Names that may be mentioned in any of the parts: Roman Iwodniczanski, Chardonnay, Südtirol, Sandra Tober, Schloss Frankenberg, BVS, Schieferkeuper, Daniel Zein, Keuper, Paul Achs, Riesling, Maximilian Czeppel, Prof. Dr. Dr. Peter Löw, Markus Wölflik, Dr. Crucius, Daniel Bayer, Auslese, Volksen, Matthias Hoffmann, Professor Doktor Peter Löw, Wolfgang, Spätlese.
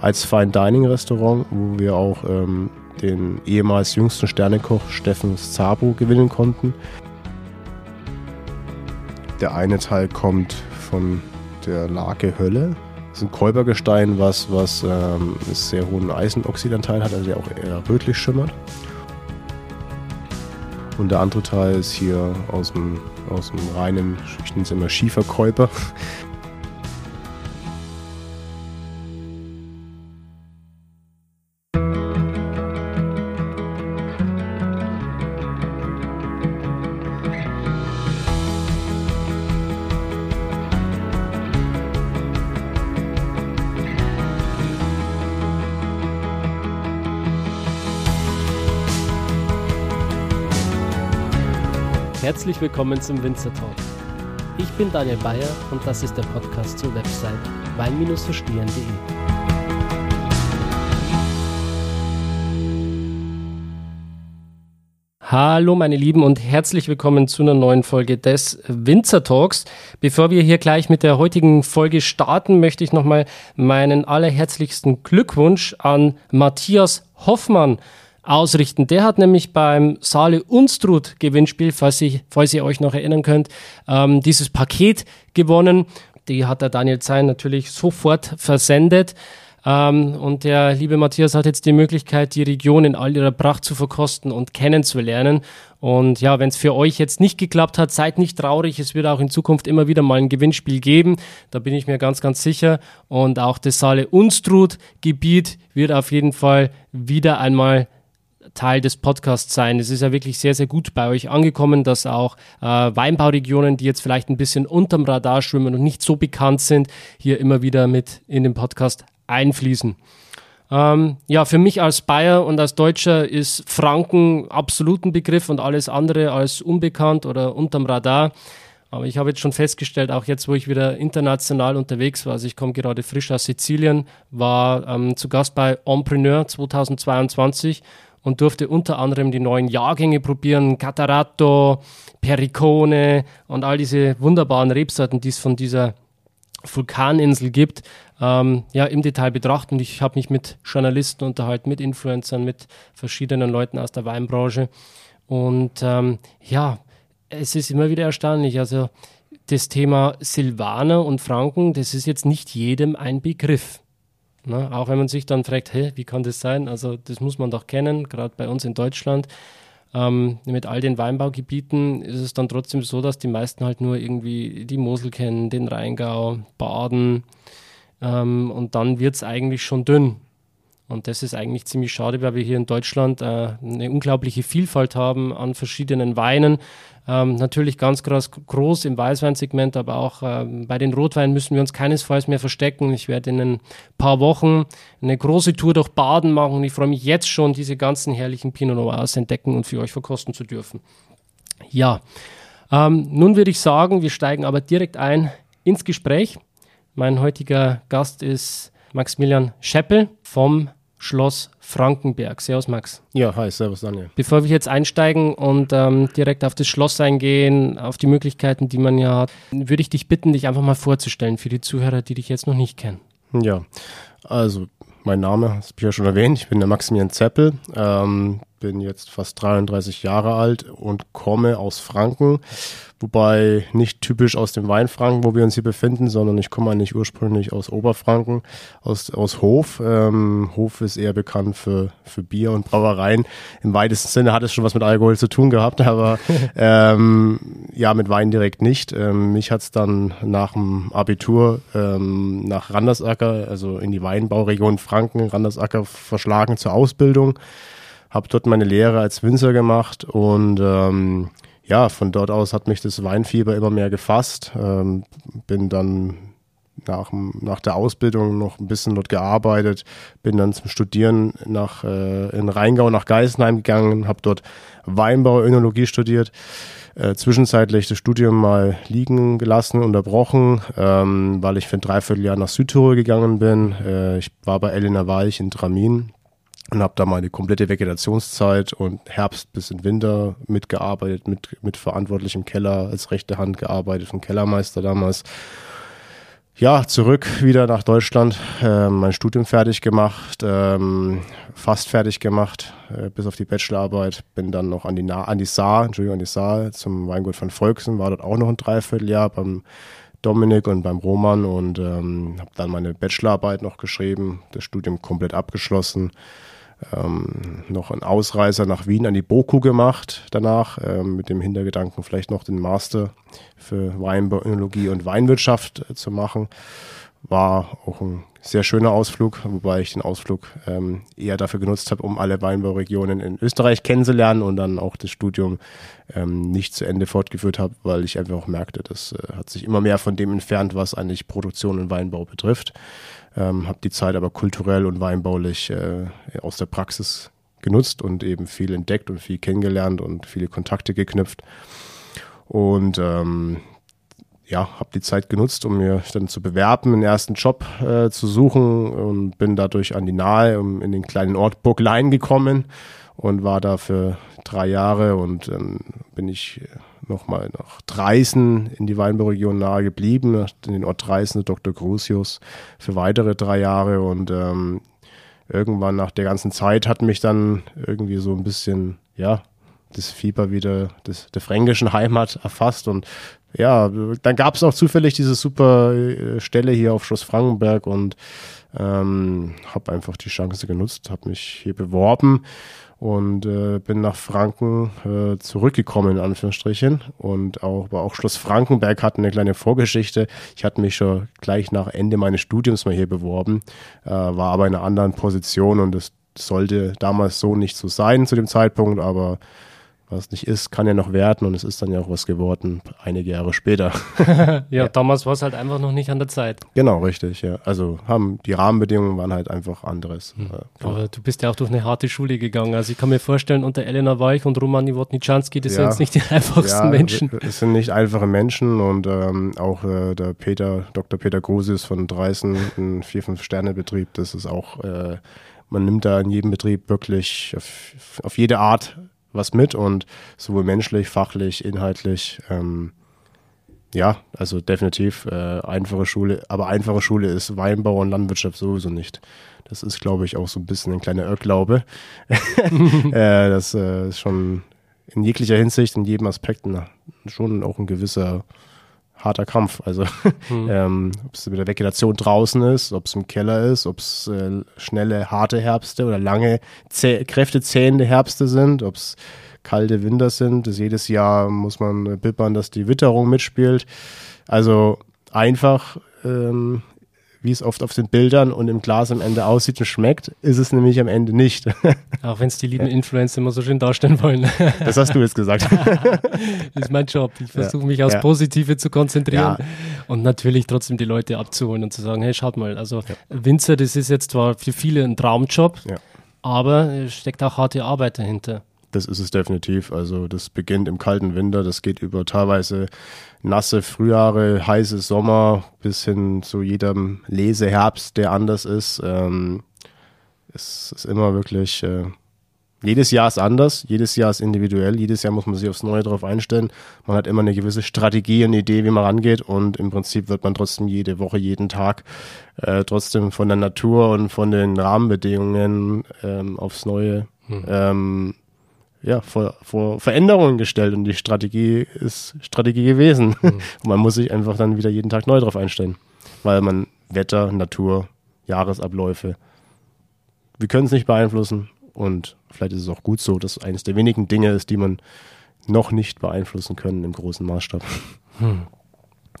als Fine-Dining-Restaurant, wo wir auch den ehemals jüngsten Sternekoch Steffen Szabo gewinnen konnten. Der eine Teil kommt von der Lage Hölle. Das ist ein Keupergestein, was einen sehr hohen Eisenoxidanteil hat, also der auch eher rötlich schimmert. Und der andere Teil ist hier aus dem reinen, ich nenne es immer Schieferkeuper. Herzlich willkommen zum Winzer Talk. Ich bin Daniel Bayer und das ist der Podcast zur Website wein-verstehen.de. Hallo meine Lieben und herzlich willkommen zu einer neuen Folge des Winzer Talks. Bevor wir hier gleich mit der heutigen Folge starten, möchte ich nochmal meinen allerherzlichsten Glückwunsch an Matthias Hoffmann ausrichten. Der hat nämlich beim Saale-Unstrut-Gewinnspiel, falls ihr euch noch erinnern könnt, dieses Paket gewonnen. Die hat der Daniel Zein natürlich sofort versendet. Und der liebe Matthias hat jetzt die Möglichkeit, die Region in all ihrer Pracht zu verkosten und kennenzulernen. Und ja, wenn es für euch jetzt nicht geklappt hat, seid nicht traurig. Es wird auch in Zukunft immer wieder mal ein Gewinnspiel geben. Da bin ich mir ganz, ganz sicher. Und auch das Saale-Unstrut-Gebiet wird auf jeden Fall wieder einmal Teil des Podcasts sein. Es ist ja wirklich sehr, sehr gut bei euch angekommen, dass auch Weinbauregionen, die jetzt vielleicht ein bisschen unterm Radar schwimmen und nicht so bekannt sind, hier immer wieder mit in den Podcast einfließen. Ja, für mich als Bayer und als Deutscher ist Franken absolut ein Begriff und alles andere als unbekannt oder unterm Radar. Aber ich habe jetzt schon festgestellt, auch jetzt, wo ich wieder international unterwegs war, also ich komme gerade frisch aus Sizilien, war zu Gast bei Empreneur 2022 und durfte unter anderem die neuen Jahrgänge probieren, Cataratto, Pericone und all diese wunderbaren Rebsorten, die es von dieser Vulkaninsel gibt, ja, im Detail betrachten. Ich habe mich mit Journalisten unterhalten, mit Influencern, mit verschiedenen Leuten aus der Weinbranche. Und ja, es ist immer wieder erstaunlich. Also das Thema Silvaner und Franken, das ist jetzt nicht jedem ein Begriff. Na, auch wenn man sich dann fragt, hey, wie kann das sein? Also das muss man doch kennen, gerade bei uns in Deutschland. Mit all den Weinbaugebieten ist es dann trotzdem so, dass die meisten halt nur irgendwie die Mosel kennen, den Rheingau, Baden. Und dann wird es eigentlich schon dünn. Und das ist eigentlich ziemlich schade, weil wir hier in Deutschland eine unglaubliche Vielfalt haben an verschiedenen Weinen. Natürlich ganz groß im Weißweinsegment, aber auch bei den Rotweinen müssen wir uns keinesfalls mehr verstecken. Ich werde in ein paar Wochen eine große Tour durch Baden machen und ich freue mich jetzt schon, diese ganzen herrlichen Pinot Noirs entdecken und für euch verkosten zu dürfen. Ja, nun würde ich sagen, wir steigen aber direkt ein ins Gespräch. Mein heutiger Gast ist Maximilian Czeppel vom Schloss Frankenberg. Servus Max. Ja, hi, servus Daniel. Bevor wir jetzt einsteigen und direkt auf das Schloss eingehen, auf die Möglichkeiten, die man ja hat, würde ich dich bitten, dich einfach mal vorzustellen für die Zuhörer, die dich jetzt noch nicht kennen. Ja, also mein Name, das habe ich ja schon erwähnt, ich bin der Maximilian Czeppel, bin jetzt fast 33 Jahre alt und komme aus Franken, wobei nicht typisch aus dem Weinfranken, wo wir uns hier befinden, sondern ich komme eigentlich ursprünglich aus Oberfranken, aus Hof. Hof ist eher bekannt für Bier und Brauereien. Im weitesten Sinne hat es schon was mit Alkohol zu tun gehabt, aber ja, mit Wein direkt nicht. Mich hat es dann nach dem Abitur nach Randersacker, also in die Weinbauregion Franken, Randersacker verschlagen zur Ausbildung. Habe dort meine Lehre als Winzer gemacht und ja, von dort aus hat mich das Weinfieber immer mehr gefasst. Bin dann nach der Ausbildung noch ein bisschen dort gearbeitet, bin dann zum Studieren in Rheingau nach Geisenheim gegangen, habe dort Weinbau, Önologie studiert, zwischenzeitlich das Studium mal liegen gelassen, unterbrochen, weil ich für ein Dreivierteljahr nach Südtirol gegangen bin. Ich war bei Elena Walch in Tramin und habe da meine komplette Vegetationszeit und Herbst bis in Winter mitgearbeitet, mit verantwortlichem Keller, als rechte Hand gearbeitet, vom Kellermeister damals. Ja, zurück wieder nach Deutschland, mein Studium fertig gemacht, fast fertig gemacht, bis auf die Bachelorarbeit. Bin dann noch an die Saar zum Weingut von Volksen, war dort auch noch ein Dreivierteljahr beim Dominik und beim Roman und habe dann meine Bachelorarbeit noch geschrieben, das Studium komplett abgeschlossen. Noch einen Ausreißer nach Wien an die BOKU gemacht danach, mit dem Hintergedanken vielleicht noch den Master für Weinbiologie und Weinwirtschaft zu machen. War auch ein sehr schöner Ausflug, wobei ich den Ausflug eher dafür genutzt habe, um alle Weinbauregionen in Österreich kennenzulernen und dann auch das Studium nicht zu Ende fortgeführt habe, weil ich einfach auch merkte, das hat sich immer mehr von dem entfernt, was eigentlich Produktion und Weinbau betrifft. Habe die Zeit aber kulturell und weinbaulich aus der Praxis genutzt und eben viel entdeckt und viel kennengelernt und viele Kontakte geknüpft. Und habe die Zeit genutzt, um mir dann zu bewerben, einen ersten Job zu suchen und bin dadurch an die Nahe, in den kleinen Ort Burglein gekommen und war da für 3 Jahre und dann bin ich nochmal nach Traisen in die Weinbauregion Nahe geblieben, in den Ort Traisen, Dr. Crucius, für weitere 3 Jahre und irgendwann nach der ganzen Zeit hat mich dann irgendwie so ein bisschen, das Fieber wieder der fränkischen Heimat erfasst und dann gab es auch zufällig diese super Stelle hier auf Schloss Frankenberg und habe einfach die Chance genutzt, habe mich hier beworben und bin nach Franken zurückgekommen, in Anführungsstrichen. Und aber auch Schloss Frankenberg hat eine kleine Vorgeschichte. Ich hatte mich schon gleich nach Ende meines Studiums mal hier beworben, war aber in einer anderen Position und das sollte damals so nicht so sein zu dem Zeitpunkt, aber was nicht ist, kann ja noch werden und es ist dann ja auch was geworden, einige Jahre später. Ja, damals war es halt einfach noch nicht an der Zeit. Genau, richtig, ja. Also die Rahmenbedingungen waren halt einfach anderes. Aber du bist ja auch durch eine harte Schule gegangen. Also ich kann mir vorstellen, unter Elena Walch und Roman Iwodniczanski, das sind jetzt nicht die einfachsten Menschen. Es sind nicht einfache Menschen und auch der Dr. Peter Gosius von Dreisen, ein 4-5-Sterne-Betrieb, das ist auch, man nimmt da in jedem Betrieb wirklich auf jede Art was mit und sowohl menschlich, fachlich, inhaltlich, also definitiv einfache Schule, aber einfache Schule ist Weinbau und Landwirtschaft sowieso nicht. Das ist, glaube ich, auch so ein bisschen ein kleiner Irrglaube. Das ist schon in jeglicher Hinsicht, in jedem Aspekt schon auch ein gewisser harter Kampf. Also ob es mit der Vegetation draußen ist, ob es im Keller ist, ob es schnelle, harte Herbste oder lange, kräftezähende Herbste sind, ob es kalte Winter sind. Jedes Jahr muss man bippern, dass die Witterung mitspielt. Also einfach, wie es oft auf den Bildern und im Glas am Ende aussieht und schmeckt, ist es nämlich am Ende nicht. Auch wenn es die lieben Influencer immer so schön darstellen wollen. Das hast du jetzt gesagt. Das ist mein Job. Ich versuche mich aufs Positive zu konzentrieren und natürlich trotzdem die Leute abzuholen und zu sagen, hey, schaut mal, also Winzer, das ist jetzt zwar für viele ein Traumjob, aber es steckt auch harte Arbeit dahinter. Das ist es definitiv. Also das beginnt im kalten Winter, das geht über teilweise nasse Frühjahre, heiße Sommer bis hin zu jedem Leseherbst, der anders ist. Es ist immer wirklich, jedes Jahr ist anders, jedes Jahr ist individuell, jedes Jahr muss man sich aufs Neue drauf einstellen. Man hat immer eine gewisse Strategie und Idee, wie man rangeht und im Prinzip wird man trotzdem jede Woche, jeden Tag trotzdem von der Natur und von den Rahmenbedingungen aufs Neue vor Veränderungen gestellt und die Strategie ist Strategie gewesen. Und man muss sich einfach dann wieder jeden Tag neu drauf einstellen, weil man Wetter, Natur, Jahresabläufe, wir können es nicht beeinflussen und vielleicht ist es auch gut so, dass eines der wenigen Dinge ist, die man noch nicht beeinflussen können im großen Maßstab.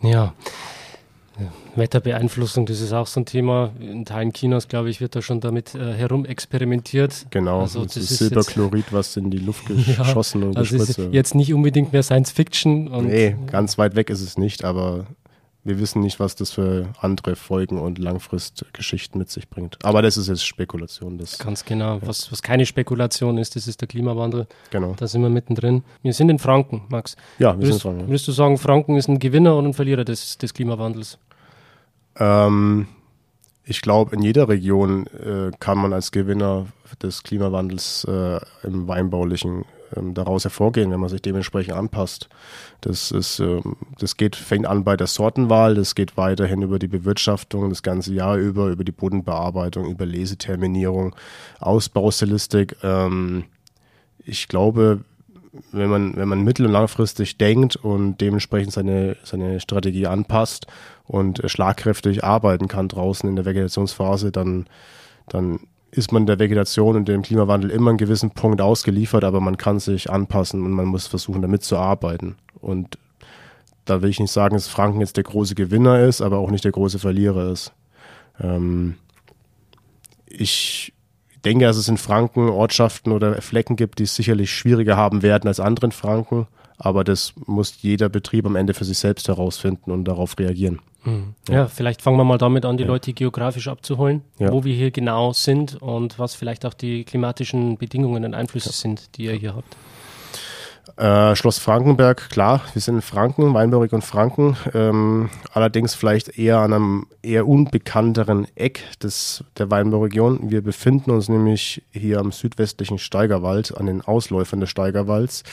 Ja. Wetterbeeinflussung, das ist auch so ein Thema. In Teilen Chinas, glaube ich, wird da schon damit herumexperimentiert. Genau, also das ist Silberchlorid, was in die Luft geschossen und also gespritzt wird. Jetzt nicht unbedingt mehr Science Fiction. Und nee, ganz weit weg ist es nicht, aber wir wissen nicht, was das für andere Folgen und Langfristgeschichten mit sich bringt. Aber das ist jetzt Spekulation. Ganz genau. Ja. Was keine Spekulation ist, das ist der Klimawandel. Genau. Da sind wir mittendrin. Wir sind in Franken, Max. Ja, wir sind in Franken. Würdest du sagen, Franken ist ein Gewinner und ein Verlierer des Klimawandels? Ich glaube, in jeder Region kann man als Gewinner des Klimawandels im Weinbaulichen daraus hervorgehen, wenn man sich dementsprechend anpasst. Das fängt an bei der Sortenwahl, das geht weiterhin über die Bewirtschaftung das ganze Jahr über die Bodenbearbeitung, über Leseterminierung, Ausbaustilistik. Ich glaube, wenn man mittel- und langfristig denkt und dementsprechend seine Strategie anpasst und schlagkräftig arbeiten kann draußen in der Vegetationsphase, dann ist man der Vegetation und dem Klimawandel immer einen gewissen Punkt ausgeliefert, aber man kann sich anpassen und man muss versuchen, damit zu arbeiten. Und da will ich nicht sagen, dass Franken jetzt der große Gewinner ist, aber auch nicht der große Verlierer ist. Ich denke, dass es in Franken Ortschaften oder Flecken gibt, die es sicherlich schwieriger haben werden als anderen Franken. Aber das muss jeder Betrieb am Ende für sich selbst herausfinden und darauf reagieren. Mhm. Ja, vielleicht fangen wir mal damit an, die Leute geografisch abzuholen, wo wir hier genau sind und was vielleicht auch die klimatischen Bedingungen und Einflüsse sind, die ihr hier habt. Schloss Frankenberg, klar, wir sind in Franken, Weinberg und Franken, allerdings vielleicht eher an einem eher unbekannteren Eck der Weinbauregion. Wir befinden uns nämlich hier am südwestlichen Steigerwald, an den Ausläufern des Steigerwalds,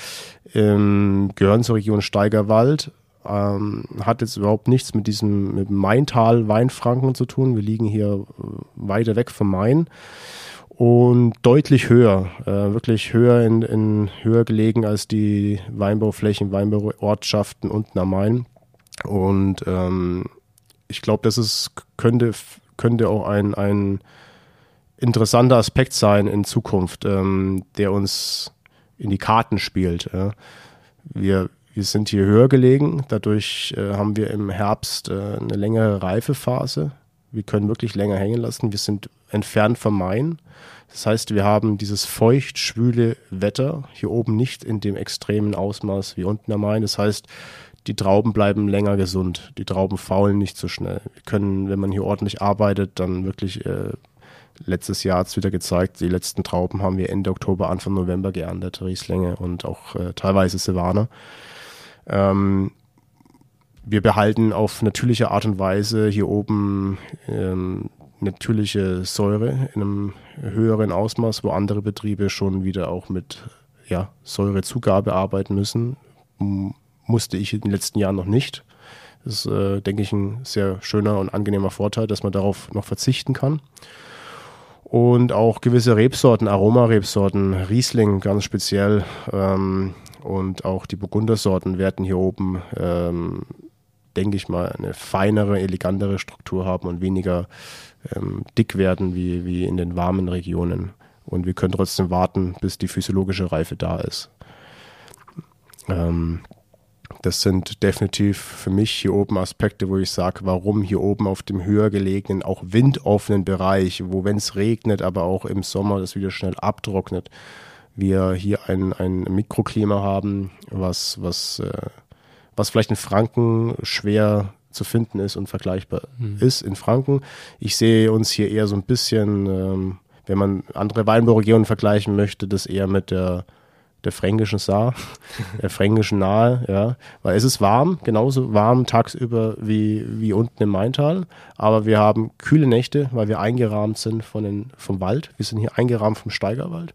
gehören zur Region Steigerwald, hat jetzt überhaupt nichts mit dem Maintal Weinfranken zu tun, wir liegen hier weiter weg vom Main. Und deutlich höher, wirklich höher höher gelegen als die Weinbauflächen, Weinbauortschaften unten am Main. Und ich glaube, das könnte auch ein interessanter Aspekt sein in Zukunft, der uns in die Karten spielt. Wir sind hier höher gelegen, dadurch haben wir im Herbst eine längere Reifephase. Wir können wirklich länger hängen lassen. Wir sind entfernt vom Main. Das heißt, wir haben dieses feucht-schwüle Wetter hier oben nicht in dem extremen Ausmaß wie unten am Main. Das heißt, die Trauben bleiben länger gesund. Die Trauben faulen nicht so schnell. Wir können, wenn man hier ordentlich arbeitet, dann wirklich, letztes Jahr hat es wieder gezeigt, die letzten Trauben haben wir Ende Oktober, Anfang November geerntet, Rieslinge und auch teilweise Silvaner. Wir behalten auf natürliche Art und Weise hier oben natürliche Säure in einem höheren Ausmaß, wo andere Betriebe schon wieder auch mit Säurezugabe arbeiten müssen. Musste ich in den letzten Jahren noch nicht. Das ist, denke ich, ein sehr schöner und angenehmer Vorteil, dass man darauf noch verzichten kann. Und auch gewisse Rebsorten, Aromarebsorten, Riesling ganz speziell und auch die Burgundersorten werden hier oben, denke ich mal, eine feinere, elegantere Struktur haben und weniger dick werden wie in den warmen Regionen. Und wir können trotzdem warten, bis die physiologische Reife da ist. Das sind definitiv für mich hier oben Aspekte, wo ich sage, warum hier oben auf dem höher gelegenen, auch windoffenen Bereich, wo wenn es regnet, aber auch im Sommer das wieder schnell abtrocknet, wir hier ein Mikroklima haben, was vielleicht in Franken schwer zu finden ist und vergleichbar ist in Franken. Ich sehe uns hier eher so ein bisschen, wenn man andere Weinbauregionen vergleichen möchte, das eher mit der fränkischen Saar, der fränkischen Nahe, ja, weil es ist warm, genauso warm tagsüber wie unten im Maintal, aber wir haben kühle Nächte, weil wir eingerahmt sind vom Wald, wir sind hier eingerahmt vom Steigerwald,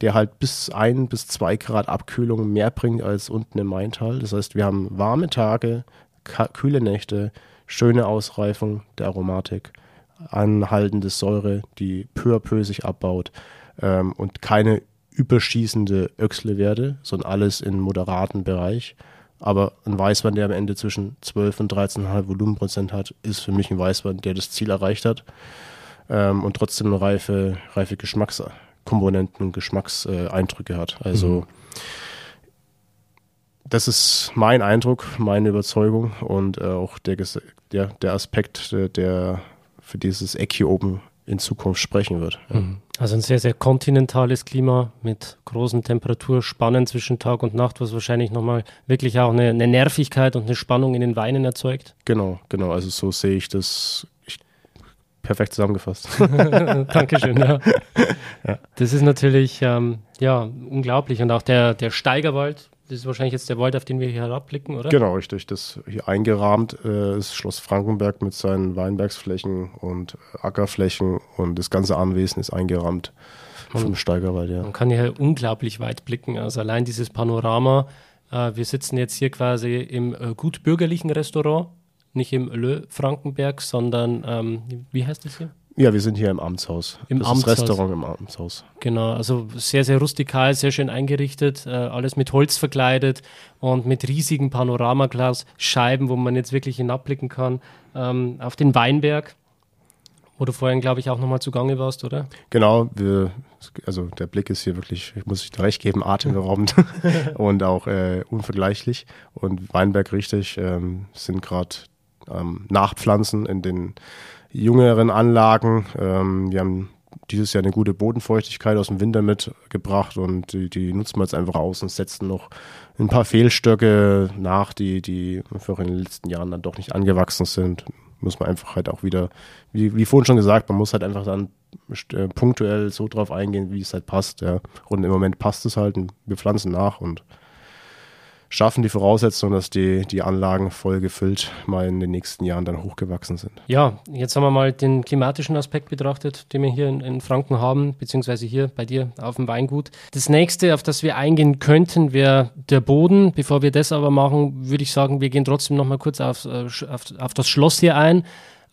der halt bis 1 bis 2 Grad Abkühlung mehr bringt als unten im Maintal, das heißt, wir haben warme Tage, kühle Nächte, schöne Ausreifung der Aromatik, anhaltende Säure, die peu à peu sich abbaut und keine überschießende Öchslewerte, sondern alles in moderaten Bereich. Aber ein Weißwein, der am Ende zwischen 12 und 13,5 Volumenprozent hat, ist für mich ein Weißwein, der das Ziel erreicht hat und trotzdem reife Geschmackskomponenten und Geschmackseindrücke hat. Also das ist mein Eindruck, meine Überzeugung und auch der Aspekt, der für dieses Eck hier oben in Zukunft sprechen wird. Ja. Also ein sehr, sehr kontinentales Klima mit großen Temperaturspannen zwischen Tag und Nacht, was wahrscheinlich nochmal wirklich auch eine Nervigkeit und eine Spannung in den Weinen erzeugt. Genau. Also so sehe ich das. Perfekt zusammengefasst. Dankeschön. Ja. Ja. Das ist natürlich unglaublich. Und auch der Steigerwald, Das ist wahrscheinlich jetzt der Wald, auf den wir hier herabblicken, oder? Genau, richtig. Das hier eingerahmt ist Schloss Frankenberg mit seinen Weinbergsflächen und Ackerflächen, und das ganze Anwesen ist eingerahmt vom Steigerwald, ja. Man kann hier unglaublich weit blicken. Also allein dieses Panorama. Wir sitzen jetzt hier quasi im gut bürgerlichen Restaurant, nicht im Le Frankenberg, sondern, wie heißt das hier? Ja, wir sind hier im Amtshaus. Das Restaurant im Amtshaus. Genau, also sehr, sehr rustikal, sehr schön eingerichtet, alles mit Holz verkleidet und mit riesigen Panoramaglasscheiben, wo man jetzt wirklich hinabblicken kann, auf den Weinberg, wo du vorhin, glaube ich, auch nochmal zugange warst, oder? Genau, also der Blick ist hier wirklich, muss ich dir recht geben, atemberaubend und auch unvergleichlich. Und Weinberg richtig, sind gerade Nachpflanzen in den jüngeren Anlagen. Wir haben dieses Jahr eine gute Bodenfeuchtigkeit aus dem Winter mitgebracht, und die nutzen wir jetzt einfach aus und setzen noch ein paar Fehlstöcke nach, die einfach in den letzten Jahren dann doch nicht angewachsen sind. Muss man einfach halt auch wieder, wie vorhin schon gesagt, man muss halt einfach dann punktuell so drauf eingehen, wie es halt passt. Ja. Und im Moment passt es halt, und wir pflanzen nach und schaffen die Voraussetzungen, dass die Anlagen voll gefüllt mal in den nächsten Jahren dann hochgewachsen sind. Ja, jetzt haben wir mal den klimatischen Aspekt betrachtet, den wir hier in Franken haben, beziehungsweise hier bei dir auf dem Weingut. Das nächste, auf das wir eingehen könnten, wäre der Boden. Bevor wir das aber machen, würde ich sagen, wir gehen trotzdem noch mal kurz auf das Schloss hier ein,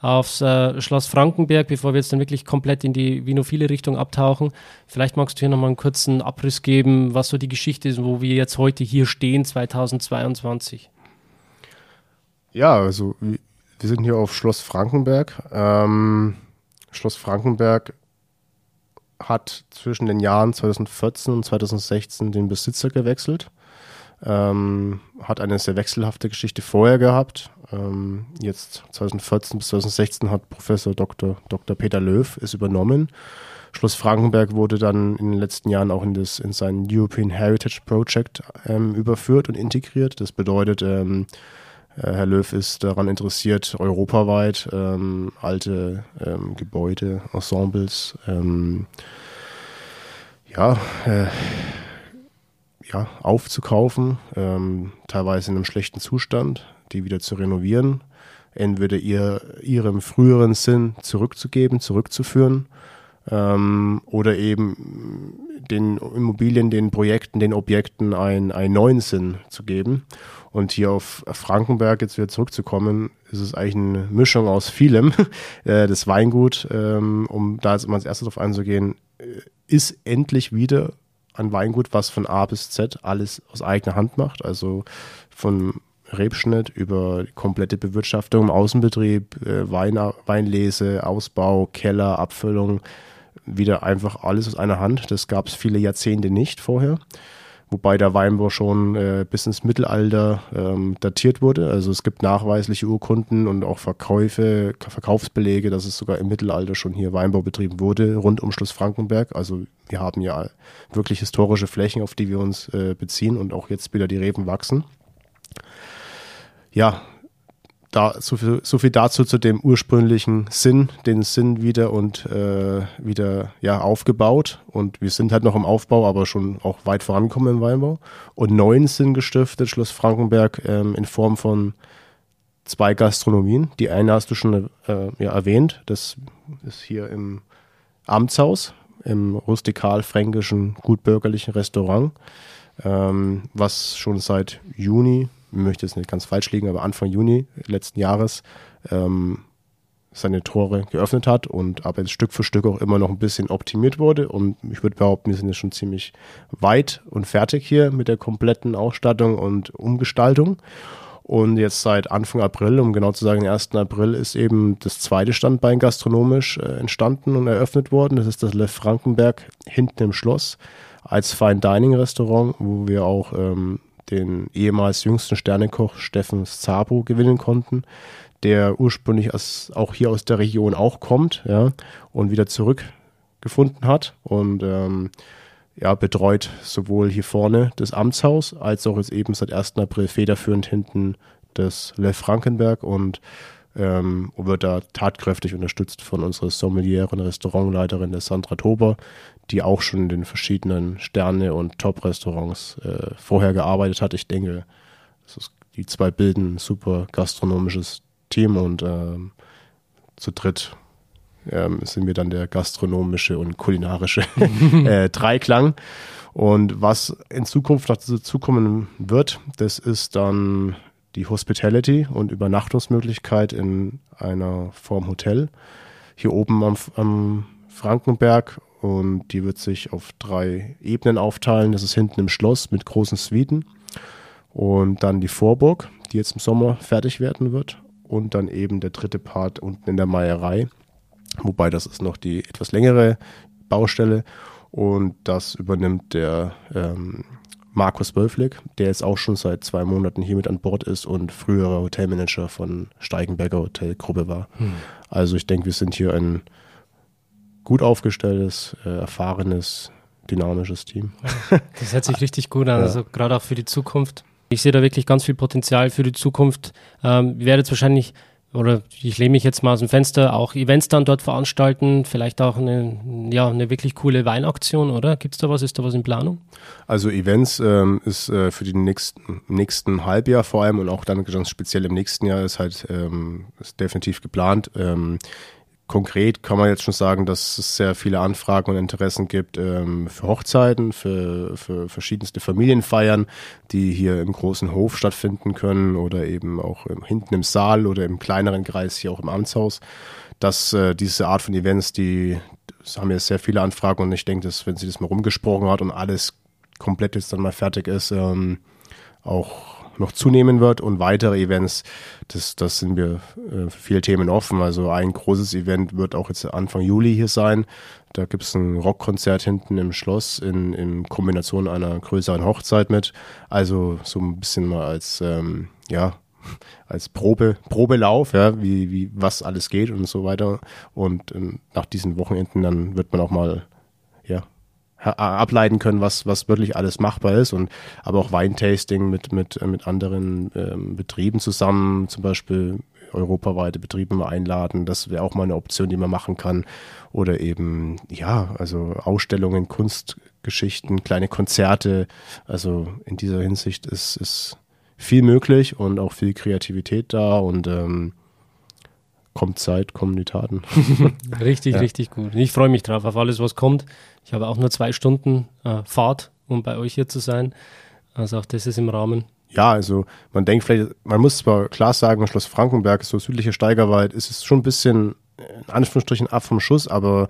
aufs Schloss Frankenberg, bevor wir jetzt dann wirklich komplett in die vinophile Richtung abtauchen. Vielleicht magst du hier nochmal einen kurzen Abriss geben, was so die Geschichte ist, wo wir jetzt heute hier stehen, 2022. Ja, also wir sind hier auf Schloss Frankenberg. Schloss Frankenberg hat zwischen den Jahren 2014 und 2016 den Besitzer gewechselt. Hat eine sehr wechselhafte Geschichte vorher gehabt. Jetzt 2014 bis 2016 hat Professor Dr. Peter Löw es übernommen. Schloss Frankenberg wurde dann in den letzten Jahren auch in sein European Heritage Project überführt und integriert. Das bedeutet, Herr Löw ist daran interessiert, europaweit alte Gebäude, Ensembles, aufzukaufen, teilweise in einem schlechten Zustand, die wieder zu renovieren, entweder ihrem früheren Sinn zurückzugeben, zurückzuführen, oder eben den Immobilien, den Projekten, den Objekten einen neuen Sinn zu geben. Und hier auf Frankenberg jetzt wieder zurückzukommen, ist es eigentlich eine Mischung aus vielem. Das Weingut, um da jetzt mal als erstes drauf einzugehen, ist endlich wieder ein Weingut, was von A bis Z alles aus eigener Hand macht, also von Rebschnitt über komplette Bewirtschaftung im Außenbetrieb, Weinlese, Ausbau, Keller, Abfüllung, wieder einfach alles aus einer Hand. Das gab es viele Jahrzehnte nicht vorher, wobei der Weinbau schon bis ins Mittelalter datiert wurde. Also es gibt nachweisliche Urkunden und auch Verkaufsbelege, dass es sogar im Mittelalter schon hier Weinbau betrieben wurde, rund um Schloss Frankenberg. Also wir haben ja wirklich historische Flächen, auf die wir uns beziehen und auch jetzt wieder die Reben wachsen. Ja, so viel dazu zu dem ursprünglichen Sinn, den Sinn wieder aufgebaut, und wir sind halt noch im Aufbau, aber schon auch weit vorangekommen im Weinbau, und neuen Sinn gestiftet Schloss Frankenberg in Form von 2 Gastronomien. Die eine hast du schon erwähnt, das ist hier im Amtshaus, im rustikal-fränkischen, gutbürgerlichen Restaurant, was schon seit Juni, ich möchte jetzt nicht ganz falsch liegen, aber Anfang Juni letzten Jahres seine Tore geöffnet hat und aber jetzt Stück für Stück auch immer noch ein bisschen optimiert wurde. Und ich würde behaupten, wir sind jetzt schon ziemlich weit und fertig hier mit der kompletten Ausstattung und Umgestaltung. Und jetzt seit Anfang April, um genau zu sagen, den 1. April, ist eben das zweite Standbein gastronomisch entstanden und eröffnet worden. Das ist das Le Frankenberg hinten im Schloss als Fine-Dining-Restaurant, wo wir auch den ehemals jüngsten Sternekoch Steffen Szabo gewinnen konnten, der ursprünglich auch hier aus der Region auch kommt, ja, und wieder zurückgefunden hat und betreut sowohl hier vorne das Amtshaus als auch jetzt eben seit 1. April federführend hinten das Le Frankenberg und wird da tatkräftig unterstützt von unserer Sommelier und Restaurantleiterin der Sandra Tober, die auch schon in den verschiedenen Sterne- und Top-Restaurants vorher gearbeitet hat. Ich denke, die zwei bilden ein super gastronomisches Team und zu dritt sind wir dann der gastronomische und kulinarische Dreiklang. Und was in Zukunft dazukommen wird, das ist dann die Hospitality und Übernachtungsmöglichkeit in einer Form Hotel hier oben am Frankenberg. Und die wird sich auf 3 Ebenen aufteilen. Das ist hinten im Schloss mit großen Suiten. Und dann die Vorburg, die jetzt im Sommer fertig werden wird. Und dann eben der dritte Part unten in der Meierei. Wobei das ist noch die etwas längere Baustelle. Und das übernimmt der Markus Wölflik, der jetzt auch schon seit 2 Monaten hier mit an Bord ist und früherer Hotelmanager von Steigenberger Hotelgruppe war. Hm. Also ich denke, wir sind hier ein gut aufgestelltes, erfahrenes, dynamisches Team. Das hört sich richtig gut an, also gerade auch für die Zukunft. Ich sehe da wirklich ganz viel Potenzial für die Zukunft. Wir werden jetzt wahrscheinlich, oder ich lehne mich jetzt mal aus dem Fenster, auch Events dann dort veranstalten, vielleicht auch eine wirklich coole Weinaktion, oder? Gibt es da was? Ist da was in Planung? Also Events ist für den nächsten Halbjahr vor allem und auch dann ganz speziell im nächsten Jahr ist halt ist definitiv geplant. Konkret kann man jetzt schon sagen, dass es sehr viele Anfragen und Interessen gibt für Hochzeiten, für verschiedenste Familienfeiern, die hier im großen Hof stattfinden können oder eben auch hinten im Saal oder im kleineren Kreis hier auch im Amtshaus. Dass diese Art von Events, das haben jetzt sehr viele Anfragen und ich denke, dass wenn sie das mal rumgesprochen hat und alles komplett jetzt dann mal fertig ist, auch noch zunehmen wird und weitere Events, das sind wir für viele Themen offen. Also ein großes Event wird auch jetzt Anfang Juli hier sein. Da gibt es ein Rockkonzert hinten im Schloss in Kombination einer größeren Hochzeit mit. Also so ein bisschen mal als Probelauf, ja, wie was alles geht und so weiter. Und nach diesen Wochenenden dann wird man auch mal, ja, ableiten können, was wirklich alles machbar ist und aber auch Weintasting mit anderen Betrieben zusammen, zum Beispiel europaweite Betriebe mal einladen, das wäre auch mal eine Option, die man machen kann oder eben, ja, also Ausstellungen, Kunstgeschichten, kleine Konzerte, also in dieser Hinsicht ist viel möglich und auch viel Kreativität da und kommt Zeit, kommen die Taten. Richtig gut. Ich freue mich drauf, auf alles, was kommt. Ich habe auch nur 2 Stunden Fahrt, um bei euch hier zu sein. Also auch das ist im Rahmen. Ja, also man denkt vielleicht, man muss zwar klar sagen, Schloss Frankenberg, so südlicher Steigerwald, ist es schon ein bisschen, in Anführungsstrichen, ab vom Schuss, aber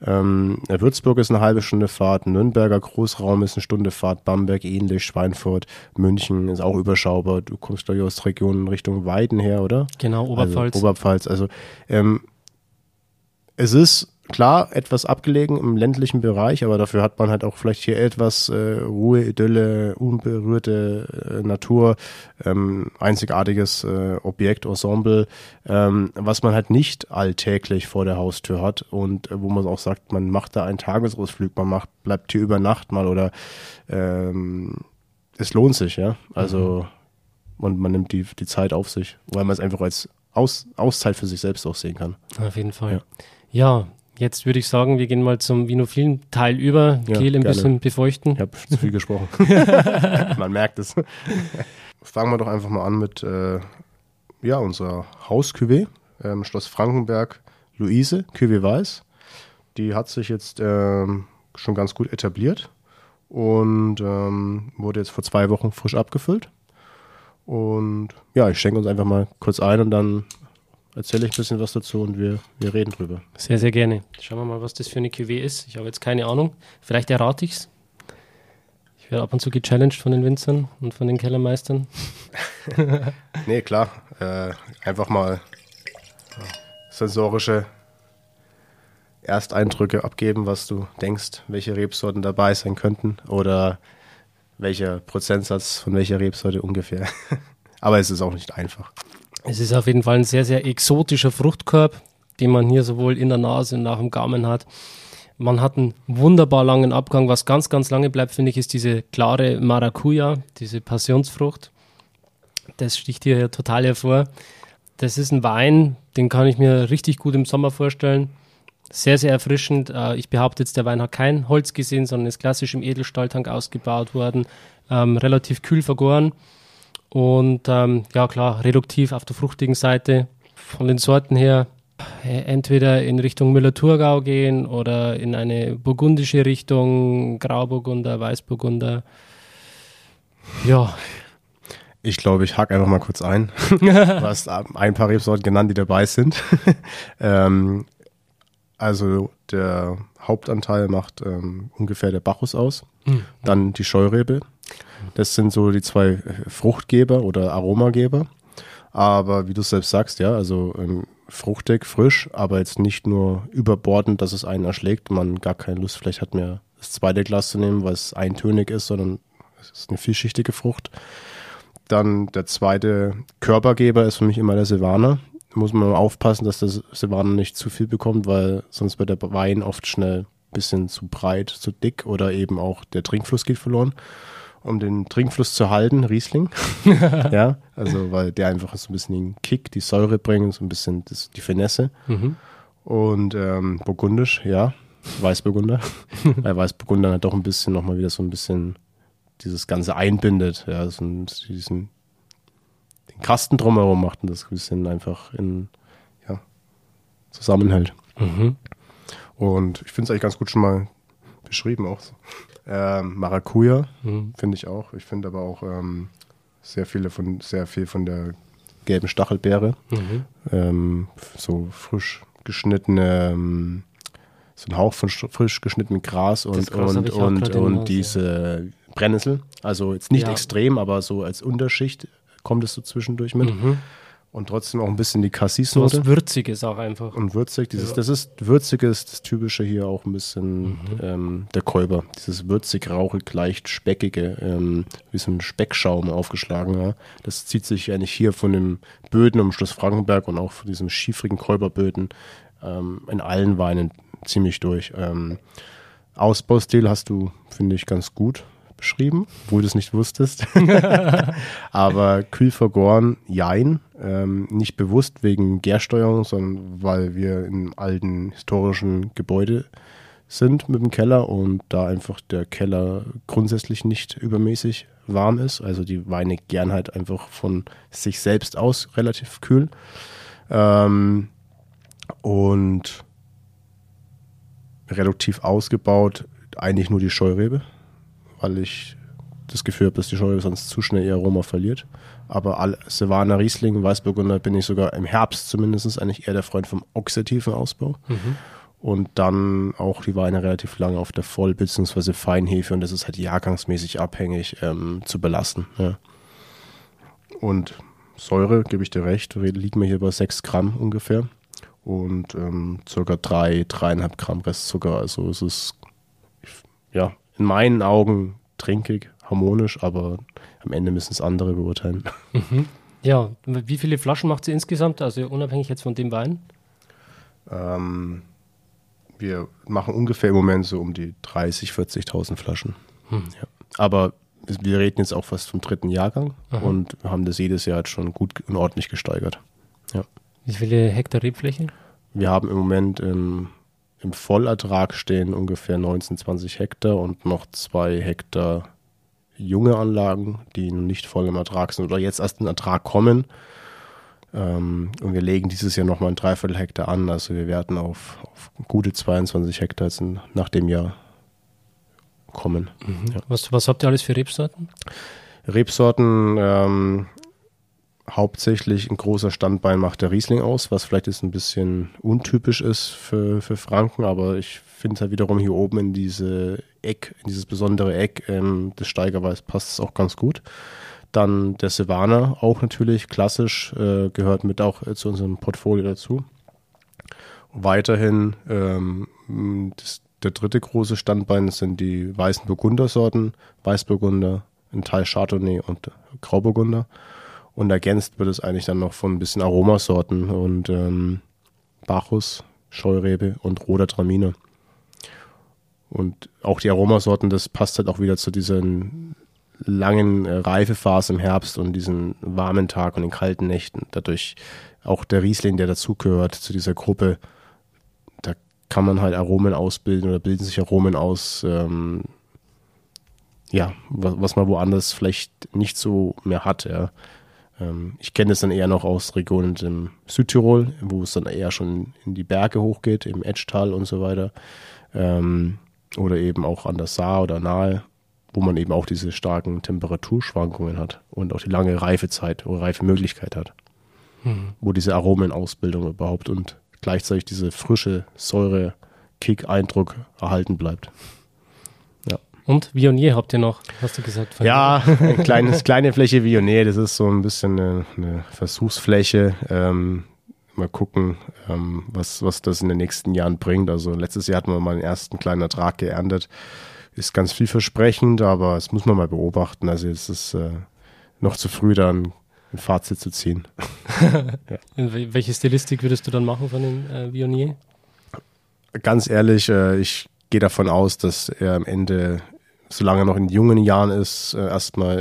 Würzburg ist eine halbe Stunde Fahrt, Nürnberger Großraum ist eine Stunde Fahrt, Bamberg ähnlich, Schweinfurt, München ist auch überschaubar. Du kommst, glaube ich, aus Regionen Richtung Weiden her, oder? Genau, Oberpfalz. Also, es ist klar etwas abgelegen im ländlichen Bereich, aber dafür hat man halt auch vielleicht hier etwas Ruhe, Idylle, unberührte Natur, einzigartiges Objekt, Ensemble, was man halt nicht alltäglich vor der Haustür hat und wo man auch sagt, man macht da einen Tagesausflug, bleibt hier über Nacht mal oder es lohnt sich, ja, also man nimmt die Zeit auf sich, weil man es einfach als Auszeit für sich selbst auch sehen kann. Auf jeden Fall, ja. Jetzt würde ich sagen, wir gehen mal zum vinophilen Teil über. Ja, Kehl ein bisschen befeuchten. Ich habe zu viel gesprochen. Man merkt es. Fangen wir doch einfach mal an mit unserer Haus-Cuvée. Schloss Frankenberg, Luise, Cuvée Weiß. Die hat sich jetzt schon ganz gut etabliert und wurde jetzt vor 2 Wochen frisch abgefüllt. Und ja, ich schenke uns einfach mal kurz ein und dann erzähle ich ein bisschen was dazu und wir reden drüber. Sehr, sehr gerne. Schauen wir mal, was das für eine Cuvée ist. Ich habe jetzt keine Ahnung. Vielleicht errate ich es. Ich werde ab und zu gechallenged von den Winzern und von den Kellermeistern. Nee, klar. Einfach mal sensorische Ersteindrücke abgeben, was du denkst, welche Rebsorten dabei sein könnten oder welcher Prozentsatz von welcher Rebsorte ungefähr. Aber es ist auch nicht einfach. Es ist auf jeden Fall ein sehr, sehr exotischer Fruchtkorb, den man hier sowohl in der Nase und auch im Gaumen hat. Man hat einen wunderbar langen Abgang. Was ganz, ganz lange bleibt, finde ich, ist diese klare Maracuja, diese Passionsfrucht. Das sticht hier ja total hervor. Das ist ein Wein, den kann ich mir richtig gut im Sommer vorstellen. Sehr, sehr erfrischend. Ich behaupte jetzt, der Wein hat kein Holz gesehen, sondern ist klassisch im Edelstahltank ausgebaut worden, relativ kühl vergoren und ja klar, reduktiv auf der fruchtigen Seite. Von den Sorten her entweder in Richtung Müller-Thurgau gehen oder in eine burgundische Richtung, Grauburgunder, Weißburgunder. Ja. Ich glaube, ich hake einfach mal kurz ein. Du hast ein paar Rebsorten genannt, die dabei sind. Also der Hauptanteil macht ungefähr der Bacchus aus, dann die Scheurebe. Das sind so die zwei Fruchtgeber oder Aromageber. Aber wie du selbst sagst, ja, also fruchtig, frisch, aber jetzt nicht nur überbordend, dass es einen erschlägt, man gar keine Lust vielleicht hat, mehr das zweite Glas zu nehmen, weil es eintönig ist, sondern es ist eine vielschichtige Frucht. Dann der zweite Körpergeber ist für mich immer der Silvaner. Muss man aufpassen, dass der Silvaner nicht zu viel bekommt, weil sonst wird der Wein oft schnell ein bisschen zu breit, zu dick oder eben auch der Trinkfluss geht verloren. Um den Trinkfluss zu halten, Riesling. Ja, also weil der einfach so ein bisschen den Kick, die Säure bringt, so ein bisschen die Finesse. Mhm. Und burgundisch, ja, Weißburgunder. Weil Weißburgunder hat doch ein bisschen nochmal wieder so ein bisschen dieses Ganze einbindet. Ja, so diesen den Kasten drumherum macht und das ein bisschen einfach zusammenhält. Mhm. Und ich finde es eigentlich ganz gut schon mal beschrieben auch so. Maracuja, finde ich auch. Ich finde aber auch sehr viel von der gelben Stachelbeere. Mhm. So frisch geschnittene, so ein Hauch von frisch geschnittenem Gras und diese Brennnessel. Also jetzt nicht extrem, aber so als Unterschicht kommt es so zwischendurch mit. Mhm. Und trotzdem auch ein bisschen die Cassis-Note. Was würzig ist auch einfach. Und würzig, das Typische hier auch ein bisschen der Keuper. Dieses würzig, rauchig, leicht speckige, wie so ein Speckschaum aufgeschlagen. Ja. Das zieht sich eigentlich hier von den Böden um Schloss Frankenberg und auch von diesen schiefrigen Keuperböden in allen Weinen ziemlich durch. Ausbaustil hast du, finde ich, ganz gut beschrieben, wo du es nicht wusstest. Aber kühl vergoren, jein. Nicht bewusst wegen Gärsteuerung, sondern weil wir im alten historischen Gebäude sind mit dem Keller und da einfach der Keller grundsätzlich nicht übermäßig warm ist. Also die Weine gären halt einfach von sich selbst aus relativ kühl. Und reduktiv ausgebaut eigentlich nur die Scheurebe, weil ich das Gefühl habe, dass die Scheurebe sonst zu schnell ihr Aroma verliert. Aber Silvaner, Riesling, Weißburgunder bin ich sogar im Herbst zumindest eigentlich eher der Freund vom oxidativen Ausbau. Mhm. Und dann auch die Weine relativ lange auf der Voll- bzw. Feinhefe und das ist halt jahrgangsmäßig abhängig zu belassen. Ja. Und Säure, gebe ich dir recht, liegt mir hier bei 6 Gramm ungefähr und ca. 3,5 Gramm Restzucker. Also es ist, ja, in meinen Augen trinkig, harmonisch, aber am Ende müssen es andere beurteilen. Mhm. Ja, wie viele Flaschen macht sie insgesamt, also unabhängig jetzt von dem Wein? Wir machen ungefähr im Moment so um die 30.000, 40.000 Flaschen. Mhm. Ja. Aber wir reden jetzt auch fast vom dritten Jahrgang und haben das jedes Jahr jetzt schon gut und ordentlich gesteigert. Ja. Wie viele Hektar Rebfläche? Wir haben im Moment im Vollertrag stehen ungefähr 19, 20 Hektar und noch 2 Hektar junge Anlagen, die noch nicht voll im Ertrag sind oder jetzt erst in Ertrag kommen. Und wir legen dieses Jahr nochmal ein 3/4 Hektar an. Also wir werden auf gute 22 Hektar jetzt nach dem Jahr kommen. Mhm. Ja. Was habt ihr alles für Rebsorten? Rebsorten, hauptsächlich ein großer Standbein macht der Riesling aus, was vielleicht jetzt ein bisschen untypisch ist für Franken, aber ich finde es halt wiederum hier oben in dieses besondere Eck des Steigerwalds passt es auch ganz gut. Dann der Silvaner, auch natürlich klassisch, gehört mit auch zu unserem Portfolio dazu. Und weiterhin der dritte große Standbein sind die weißen Burgundersorten, Weißburgunder, ein Teil Chardonnay und Grauburgunder. Und ergänzt wird es eigentlich dann noch von ein bisschen Aromasorten und Bacchus, Scheurebe und roter Traminer. Und auch die Aromasorten, das passt halt auch wieder zu dieser langen Reifephase im Herbst und diesen warmen Tag und den kalten Nächten. Dadurch auch der Riesling, der dazugehört zu dieser Gruppe, da kann man halt Aromen ausbilden oder bilden sich Aromen aus, was man woanders vielleicht nicht so mehr hat. Ja. Ich kenne das dann eher noch aus Regionen im Südtirol, wo es dann eher schon in die Berge hochgeht, im Etschtal und so weiter. Oder eben auch an der Saar oder Nahe, wo man eben auch diese starken Temperaturschwankungen hat und auch die lange Reifezeit oder Reifemöglichkeit hat. Mhm. Wo diese Aromenausbildung überhaupt und gleichzeitig diese frische Säure-Kick-Eindruck erhalten bleibt. Ja. Und Vionier habt ihr noch, hast du gesagt? Ja, eine kleine Fläche Vionier, das ist so ein bisschen eine Versuchsfläche. Mal gucken, was das in den nächsten Jahren bringt. Also letztes Jahr hatten wir mal den ersten kleinen Ertrag geerntet. Ist ganz vielversprechend, aber das muss man mal beobachten. Also es ist noch zu früh, dann ein Fazit zu ziehen. Ja. Welche Stilistik würdest du dann machen von dem Vionier? Ganz ehrlich, ich gehe davon aus, dass er am Ende, solange er noch in jungen Jahren ist, erstmal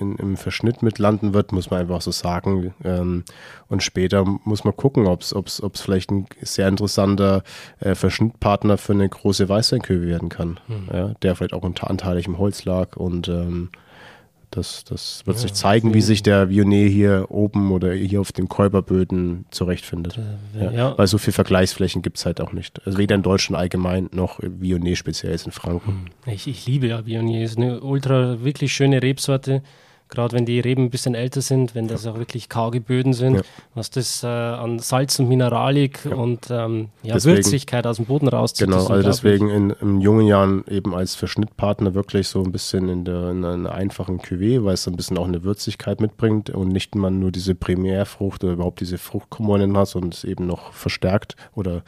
im Verschnitt mit landen wird, muss man einfach so sagen. Und später muss man gucken, ob es vielleicht ein sehr interessanter Verschnittpartner für eine große Weißweinköhe werden kann, ja, der vielleicht auch unter anteiligem Holz lag. Und das wird sich zeigen, wie sich der Vionier hier oben oder hier auf den Keuperböden zurechtfindet. Weil so viele Vergleichsflächen gibt es halt auch nicht. Also weder in Deutschland allgemein noch Vionier speziell ist in Franken. Ich liebe ja Vionier. Ist eine ultra wirklich schöne Rebsorte. Gerade wenn die Reben ein bisschen älter sind, wenn das auch wirklich karge Böden sind, was das an Salz und Mineralik und Würzigkeit aus dem Boden rauszieht. Genau, also deswegen in jungen Jahren eben als Verschnittpartner wirklich so ein bisschen in einer einfachen Cuvée, weil es ein bisschen auch eine Würzigkeit mitbringt und nicht man nur diese Primärfrucht oder überhaupt diese Fruchtkomponenten hat, sondern es eben noch verstärkt oder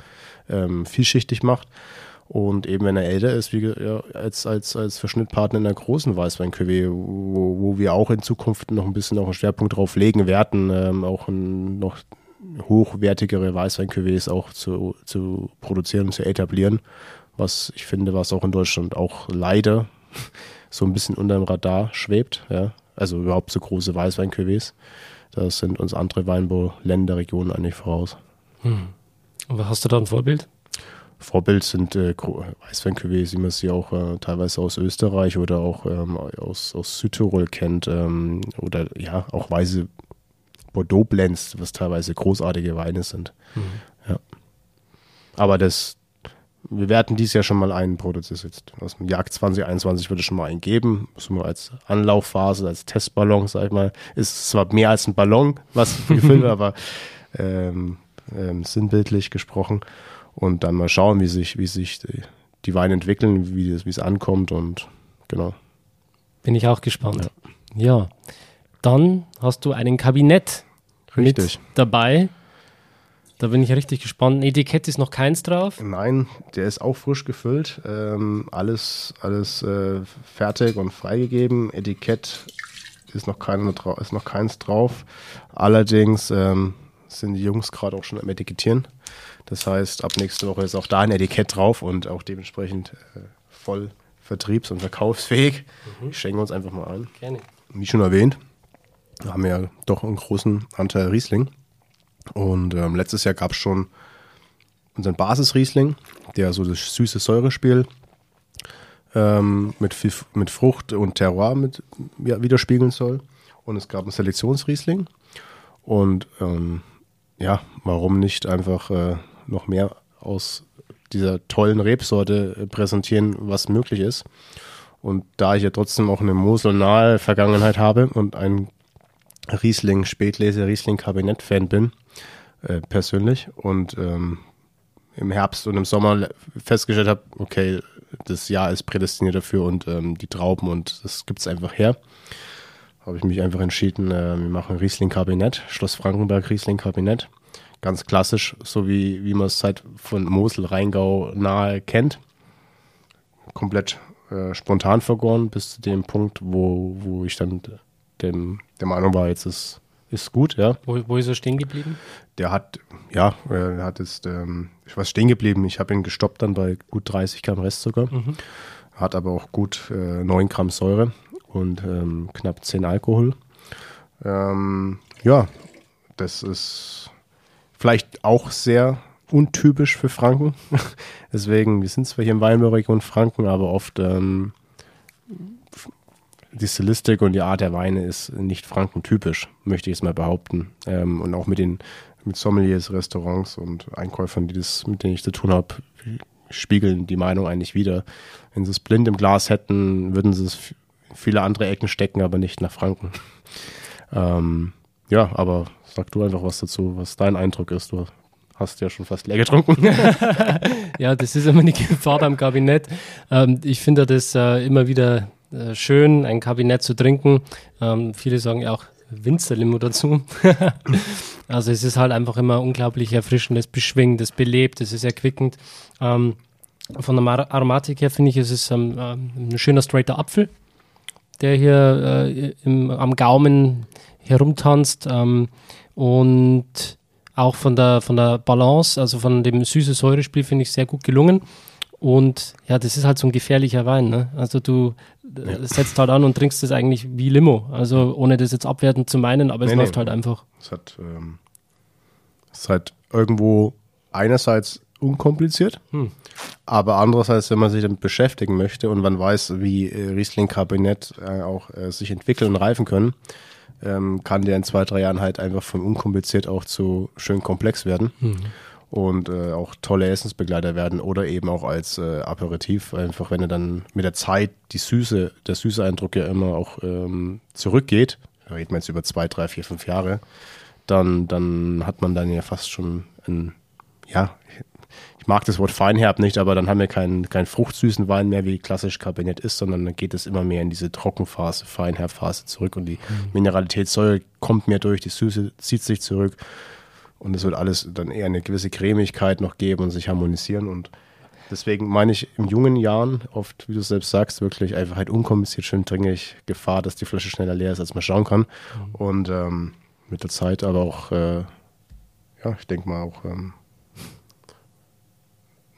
vielschichtig macht. Und eben, wenn er älter ist, als Verschnittpartner in einer großen Weißwein-Cuvée, wo wir auch in Zukunft noch ein bisschen auch einen Schwerpunkt drauf legen werden, auch noch hochwertigere Weißwein-Cuvées auch zu produzieren und zu etablieren, was ich finde, was auch in Deutschland auch leider so ein bisschen unter dem Radar schwebt, ja? Also überhaupt so große Weißwein-Cuvées, das sind uns andere Weinbau-Länderregionen eigentlich voraus. Aber hast du da ein Vorbild? Vorbild sind Weißwein-Cuvées, wie man sie auch teilweise aus Österreich oder auch aus Südtirol kennt. Oder ja, auch weiße Bordeaux-Blends, was teilweise großartige Weine sind. Ja. Aber wir werden dieses Jahr schon mal einen produzieren. Aus dem Jagd 2021 wird es schon mal einen geben. So also als Anlaufphase, als Testballon, sag ich mal. Ist zwar mehr als ein Ballon, was gefüllt, aber sinnbildlich gesprochen. Und dann mal schauen, wie sich die Weine entwickeln, wie es ankommt und genau. Bin ich auch gespannt. Ja. Dann hast du ein Kabinett mit dabei. Da bin ich richtig gespannt. Ein Etikett ist noch keins drauf? Nein, der ist auch frisch gefüllt. Alles fertig und freigegeben. Etikett ist noch keins drauf. Allerdings sind die Jungs gerade auch schon am Etikettieren. Das heißt, ab nächste Woche ist auch da ein Etikett drauf und auch dementsprechend voll vertriebs- und verkaufsfähig. Ich schenke uns einfach mal ein. Gerne. Wie schon erwähnt, haben wir ja doch einen großen Anteil Riesling. Und letztes Jahr gab es schon unseren Basis-Riesling, der so das süße Säurespiel mit Frucht und Terroir widerspiegeln soll. Und es gab einen Selektionsriesling. Und warum nicht einfach noch mehr aus dieser tollen Rebsorte präsentieren, was möglich ist. Und da ich ja trotzdem auch eine moselnahe Vergangenheit habe und ein Riesling-Spätlese, Riesling-Kabinett-Fan bin, persönlich, und im Herbst und im Sommer festgestellt habe, okay, das Jahr ist prädestiniert dafür und die Trauben und das gibt's einfach her, habe ich mich einfach entschieden, wir machen Riesling-Kabinett, Schloss Frankenberg Riesling-Kabinett. Ganz klassisch, so wie man es halt von Mosel, Rheingau, Nahe kennt. Komplett spontan vergoren bis zu dem Punkt, wo ich dann der Meinung war, jetzt ist gut. Ja. Wo ist er stehen geblieben? Ich war stehen geblieben. Ich habe ihn gestoppt dann bei gut 30 Gramm Restzucker. Hat aber auch gut 9 Gramm Säure und knapp 10 Alkohol. Das ist vielleicht auch sehr untypisch für Franken. Deswegen, wir sind zwar hier im Weinbauregion Franken, aber oft die Stilistik und die Art der Weine ist nicht frankentypisch, möchte ich es mal behaupten. Und auch mit Sommeliers, Restaurants und Einkäufern, mit denen ich zu tun habe, spiegeln die Meinung eigentlich wider. Wenn sie es blind im Glas hätten, würden sie es viele andere Ecken stecken, aber nicht nach Franken. Ja, aber sag du einfach was dazu, was dein Eindruck ist. Du hast ja schon fast leer getrunken. Ja, das ist immer eine Gefahr am Kabinett. Ich finde das immer wieder schön, ein Kabinett zu trinken. Viele sagen ja auch Winzerlimo dazu. Also es ist halt einfach immer unglaublich erfrischendes, beschwingendes, belebt, es ist erquickend. Von der Aromatik her finde ich, es ist ein schöner straighter Apfel, der hier am Gaumen herumtanzt, und auch von der Balance, also von dem Süße-Säure-Spiel, finde ich sehr gut gelungen. Und ja, das ist halt so ein gefährlicher Wein, ne? Also du setzt halt an und trinkst das eigentlich wie Limo, also ohne das jetzt abwertend zu meinen, aber es läuft halt einfach. Es hat irgendwo einerseits unkompliziert, aber andererseits, wenn man sich damit beschäftigen möchte und man weiß, wie Riesling-Kabinett auch sich entwickeln und reifen können, kann der in 2-3 Jahren halt einfach von unkompliziert auch zu schön komplex werden. Und auch tolle Essensbegleiter werden oder eben auch als Aperitif, einfach wenn er dann mit der Zeit der Süße-Eindruck ja immer auch zurückgeht, da reden wir jetzt über 2, 3, 4, 5 Jahre, dann hat man dann ja fast schon ein, ja, ich mag das Wort feinherb nicht, aber dann haben wir keinen fruchtsüßen Wein mehr, wie klassisch Kabinett ist, sondern dann geht es immer mehr in diese Trockenphase, Feinherbphase zurück und die Mineralitätssäure kommt mehr durch, die Süße zieht sich zurück. Und es wird alles dann eher eine gewisse Cremigkeit noch geben und sich harmonisieren. Und deswegen meine ich, in jungen Jahren oft, wie du selbst sagst, wirklich einfach halt unkompliziert, schön dringlich, Gefahr, dass die Flasche schneller leer ist, als man schauen kann. Und mit der Zeit aber auch, ja, ich denke mal auch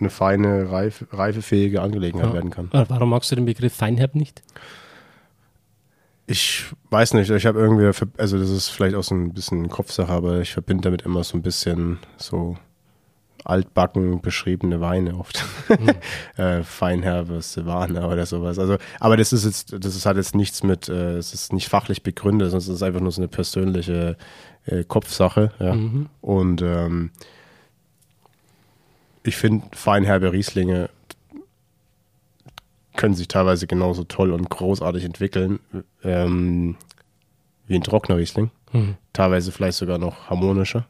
eine feine, reifefähige Angelegenheit werden kann. Warum magst du den Begriff Feinherb nicht? Ich weiß nicht, ich habe irgendwie, also das ist vielleicht auch so ein bisschen Kopfsache, aber ich verbinde damit immer so ein bisschen so altbacken beschriebene Weine oft. Feinherbe, Silvaner oder sowas. Also, aber das hat jetzt nichts mit, es ist nicht fachlich begründet, sondern es ist einfach nur so eine persönliche Kopfsache. Ja. Und ich finde, feinherbe Rieslinge können sich teilweise genauso toll und großartig entwickeln wie ein trockener Riesling. Teilweise vielleicht sogar noch harmonischer.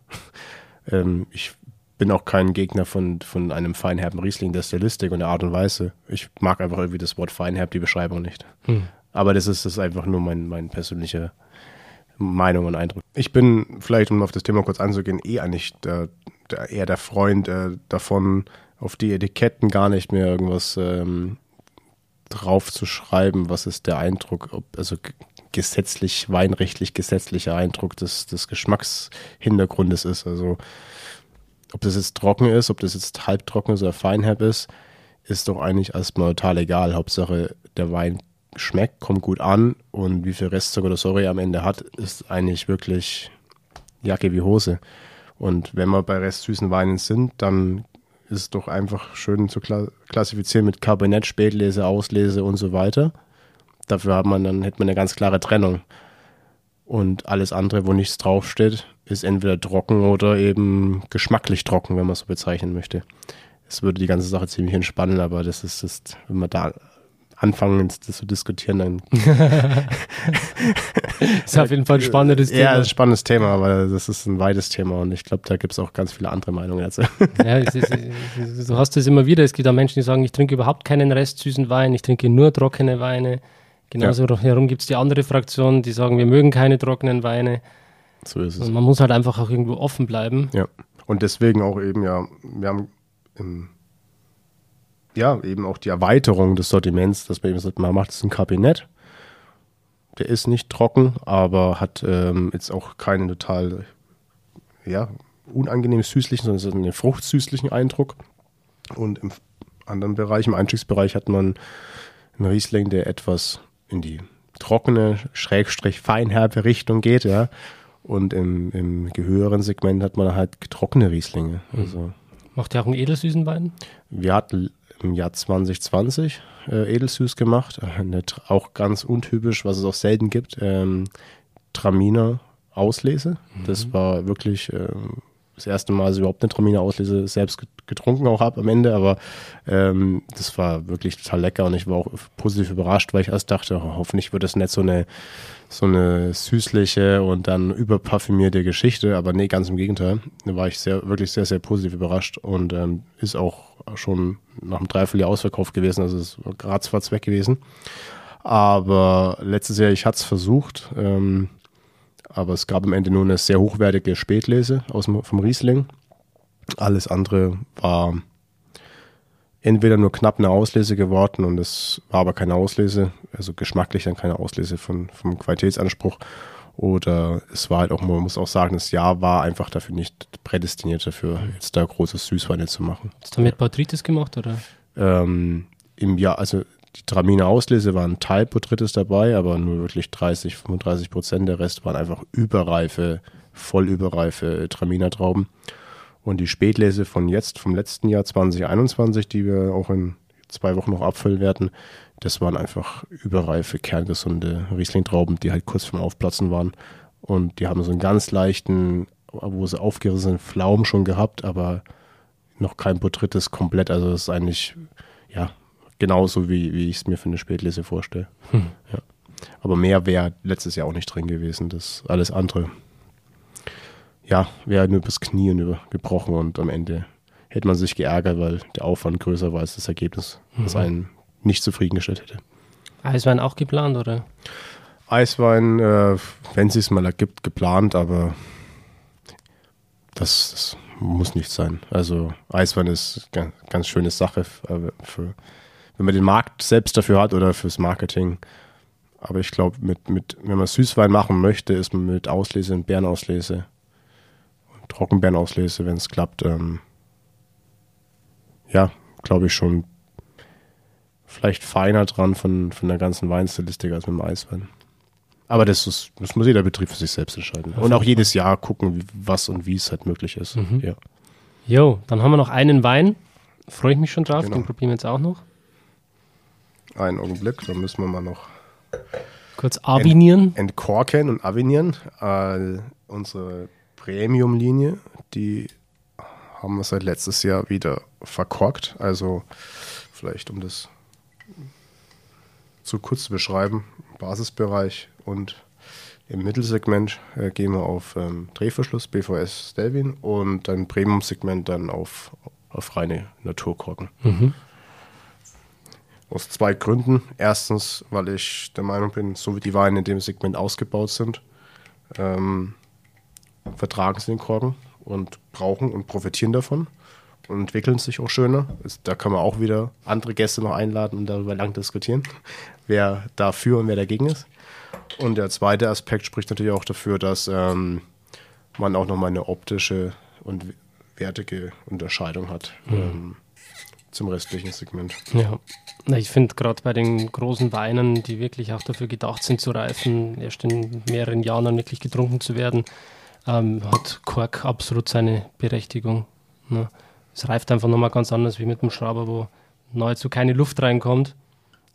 Ich bin auch kein Gegner von einem feinherben Riesling, der Stilistik und der Art und Weise. Ich mag einfach irgendwie das Wort feinherb, die Beschreibung nicht. Aber das ist einfach nur mein persönlicher Meinung und Eindruck. Ich bin vielleicht, um auf das Thema kurz anzugehen, eigentlich eher der Freund davon, auf die Etiketten gar nicht mehr irgendwas drauf zu schreiben, was ist der Eindruck, also gesetzlich, weinrechtlich gesetzlicher Eindruck des Geschmackshintergrundes ist. Also ob das jetzt trocken ist, ob das jetzt halbtrocken ist oder feinherb ist doch eigentlich erstmal total egal. Hauptsache der Wein schmeckt, kommt gut an und wie viel Restzucker oder Säure er am Ende hat, ist eigentlich wirklich Jacke wie Hose. Und wenn wir bei restsüßen Weinen sind, dann ist doch einfach schön zu klassifizieren mit Kabinett, Spätlese, Auslese und so weiter. Dafür hätte man eine ganz klare Trennung. Und alles andere, wo nichts draufsteht, ist entweder trocken oder eben geschmacklich trocken, wenn man es so bezeichnen möchte. Es würde die ganze Sache ziemlich entspannen, aber das ist, wenn man da anfangen das zu diskutieren, dann ist auf jeden Fall ein spannendes Thema. Ja, ein spannendes Thema, aber das ist ein weites Thema und ich glaube, da gibt es auch ganz viele andere Meinungen dazu. Ja, du hast das immer wieder. Es gibt auch Menschen, die sagen, ich trinke überhaupt keinen restsüßen Wein, ich trinke nur trockene Weine. Genauso herum gibt es die andere Fraktion, die sagen, wir mögen keine trockenen Weine. So ist es. Und man muss halt einfach auch irgendwo offen bleiben. Ja, und deswegen auch eben, ja, wir haben eben auch die Erweiterung des Sortiments, dass man eben sagt, man macht es ein Kabinett, der ist nicht trocken, aber hat jetzt auch keinen total unangenehm süßlichen, sondern es hat einen fruchtsüßlichen Eindruck. Und im anderen Bereich, im Einstiegsbereich, hat man einen Riesling, der etwas in die trockene, Schrägstrich feinherbe Richtung geht, ja. Und im höheren Segment hat man halt trockene Rieslinge. Also Macht ihr auch einen edelsüßen Wein? Wir hatten im Jahr 2020 edelsüß gemacht. Auch ganz untypisch, was es auch selten gibt. Traminer Auslese. Mhm. Das war wirklich das erste Mal, dass ich überhaupt eine Traminer Auslese selbst getrunken auch habe am Ende. Aber das war wirklich total lecker und ich war auch positiv überrascht, weil ich erst dachte, hoffentlich wird das nicht so eine süßliche und dann überparfümierte Geschichte, aber nee, ganz im Gegenteil. Da war ich wirklich sehr, sehr positiv überrascht und ist auch schon nach einem Dreivierteljahr Ausverkauf gewesen, also ist ratzfatz weg gewesen. Aber letztes Jahr, ich hatte es versucht, aber es gab am Ende nur eine sehr hochwertige Spätlese vom Riesling. Alles andere war entweder nur knapp eine Auslese geworden und es war aber keine Auslese, also geschmacklich dann keine Auslese vom Qualitätsanspruch, oder es war halt auch, man muss auch sagen, das Jahr war einfach dafür nicht prädestiniert dafür, jetzt da großes Süßweine zu machen. Hast du damit Bautritis gemacht, oder? Im Jahr, also die Traminer Auslese war ein Teil Bautritis dabei, aber nur wirklich 30-35%, der Rest waren einfach voll überreife Traminer Trauben. Und die Spätlese von jetzt, vom letzten Jahr 2021, die wir auch in 2 Wochen noch abfüllen werden, das waren einfach überreife, kerngesunde Riesling-Trauben, die halt kurz vorm Aufplatzen waren. Und die haben so einen ganz leichten, wo sie aufgerissenen Pflaumen schon gehabt, aber noch kein Botrytis komplett. Also das ist eigentlich, ja, genauso wie ich es mir für eine Spätlese vorstelle. Ja. Aber mehr wäre letztes Jahr auch nicht drin gewesen, das alles andere. Ja, wäre nur bis Knie gebrochen und am Ende hätte man sich geärgert, weil der Aufwand größer war als das Ergebnis, was einen nicht zufriedengestellt hätte. Eiswein auch geplant, oder? Eiswein, wenn es sich mal ergibt, geplant, aber das muss nicht sein. Also Eiswein ist eine ganz schöne Sache, wenn man den Markt selbst dafür hat oder fürs Marketing. Aber ich glaube, wenn man Süßwein machen möchte, ist man mit Auslese und Beerenauslese, Trockenbeerenauslese, wenn es klappt, glaube ich schon vielleicht feiner dran von der ganzen Weinstilistik als mit dem Eiswein. Aber das muss jeder Betrieb für sich selbst entscheiden. Und auch jedes Jahr gucken, was und wie es halt möglich ist. Mhm. Ja. Jo, dann haben wir noch einen Wein. Freue ich mich schon drauf, genau. Den probieren wir jetzt auch noch. Einen Augenblick, dann müssen wir mal noch kurz avinieren. Entkorken und avinieren. Unsere Premium-Linie, die haben wir seit letztes Jahr wieder verkorkt. Also vielleicht, um das zu kurz zu beschreiben, Basisbereich und im Mittelsegment gehen wir auf Drehverschluss, BVS, Delvin, und dann Premium-Segment dann auf reine Naturkorken. Mhm. Aus 2 Gründen. Erstens, weil ich der Meinung bin, so wie die Weine in dem Segment ausgebaut sind, vertragen sie den Korken und brauchen und profitieren davon und entwickeln sich auch schöner. Da kann man auch wieder andere Gäste noch einladen und darüber lang diskutieren, wer dafür und wer dagegen ist. Und der zweite Aspekt spricht natürlich auch dafür, dass man auch nochmal eine optische und wertige Unterscheidung hat zum restlichen Segment. Ja, ich finde gerade bei den großen Weinen, die wirklich auch dafür gedacht sind zu reifen, erst in mehreren Jahren dann wirklich getrunken zu werden, hat Kork absolut seine Berechtigung. Ne? Es reift einfach nochmal ganz anders wie mit dem Schrauber, wo nahezu keine Luft reinkommt,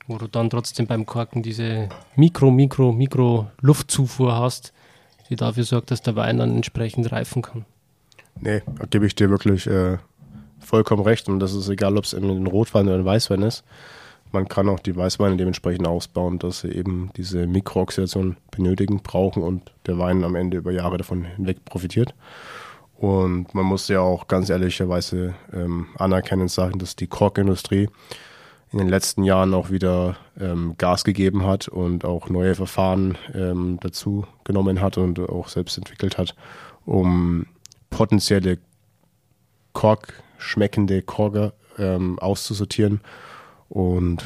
wo du dann trotzdem beim Korken diese Mikro-Luftzufuhr hast, die dafür sorgt, dass der Wein dann entsprechend reifen kann. Nee, da gebe ich dir wirklich vollkommen recht, und das ist egal, ob es ein Rotwein oder ein Weißwein ist. Man kann auch die Weißweine dementsprechend ausbauen, dass sie eben diese Mikrooxidation benötigen, brauchen und der Wein am Ende über Jahre davon hinweg profitiert. Und man muss ja auch ganz ehrlicherweise anerkennen, sagen, dass die Korkindustrie in den letzten Jahren auch wieder Gas gegeben hat und auch neue Verfahren dazu genommen hat und auch selbst entwickelt hat, um potenzielle korkschmeckende Korker auszusortieren. Und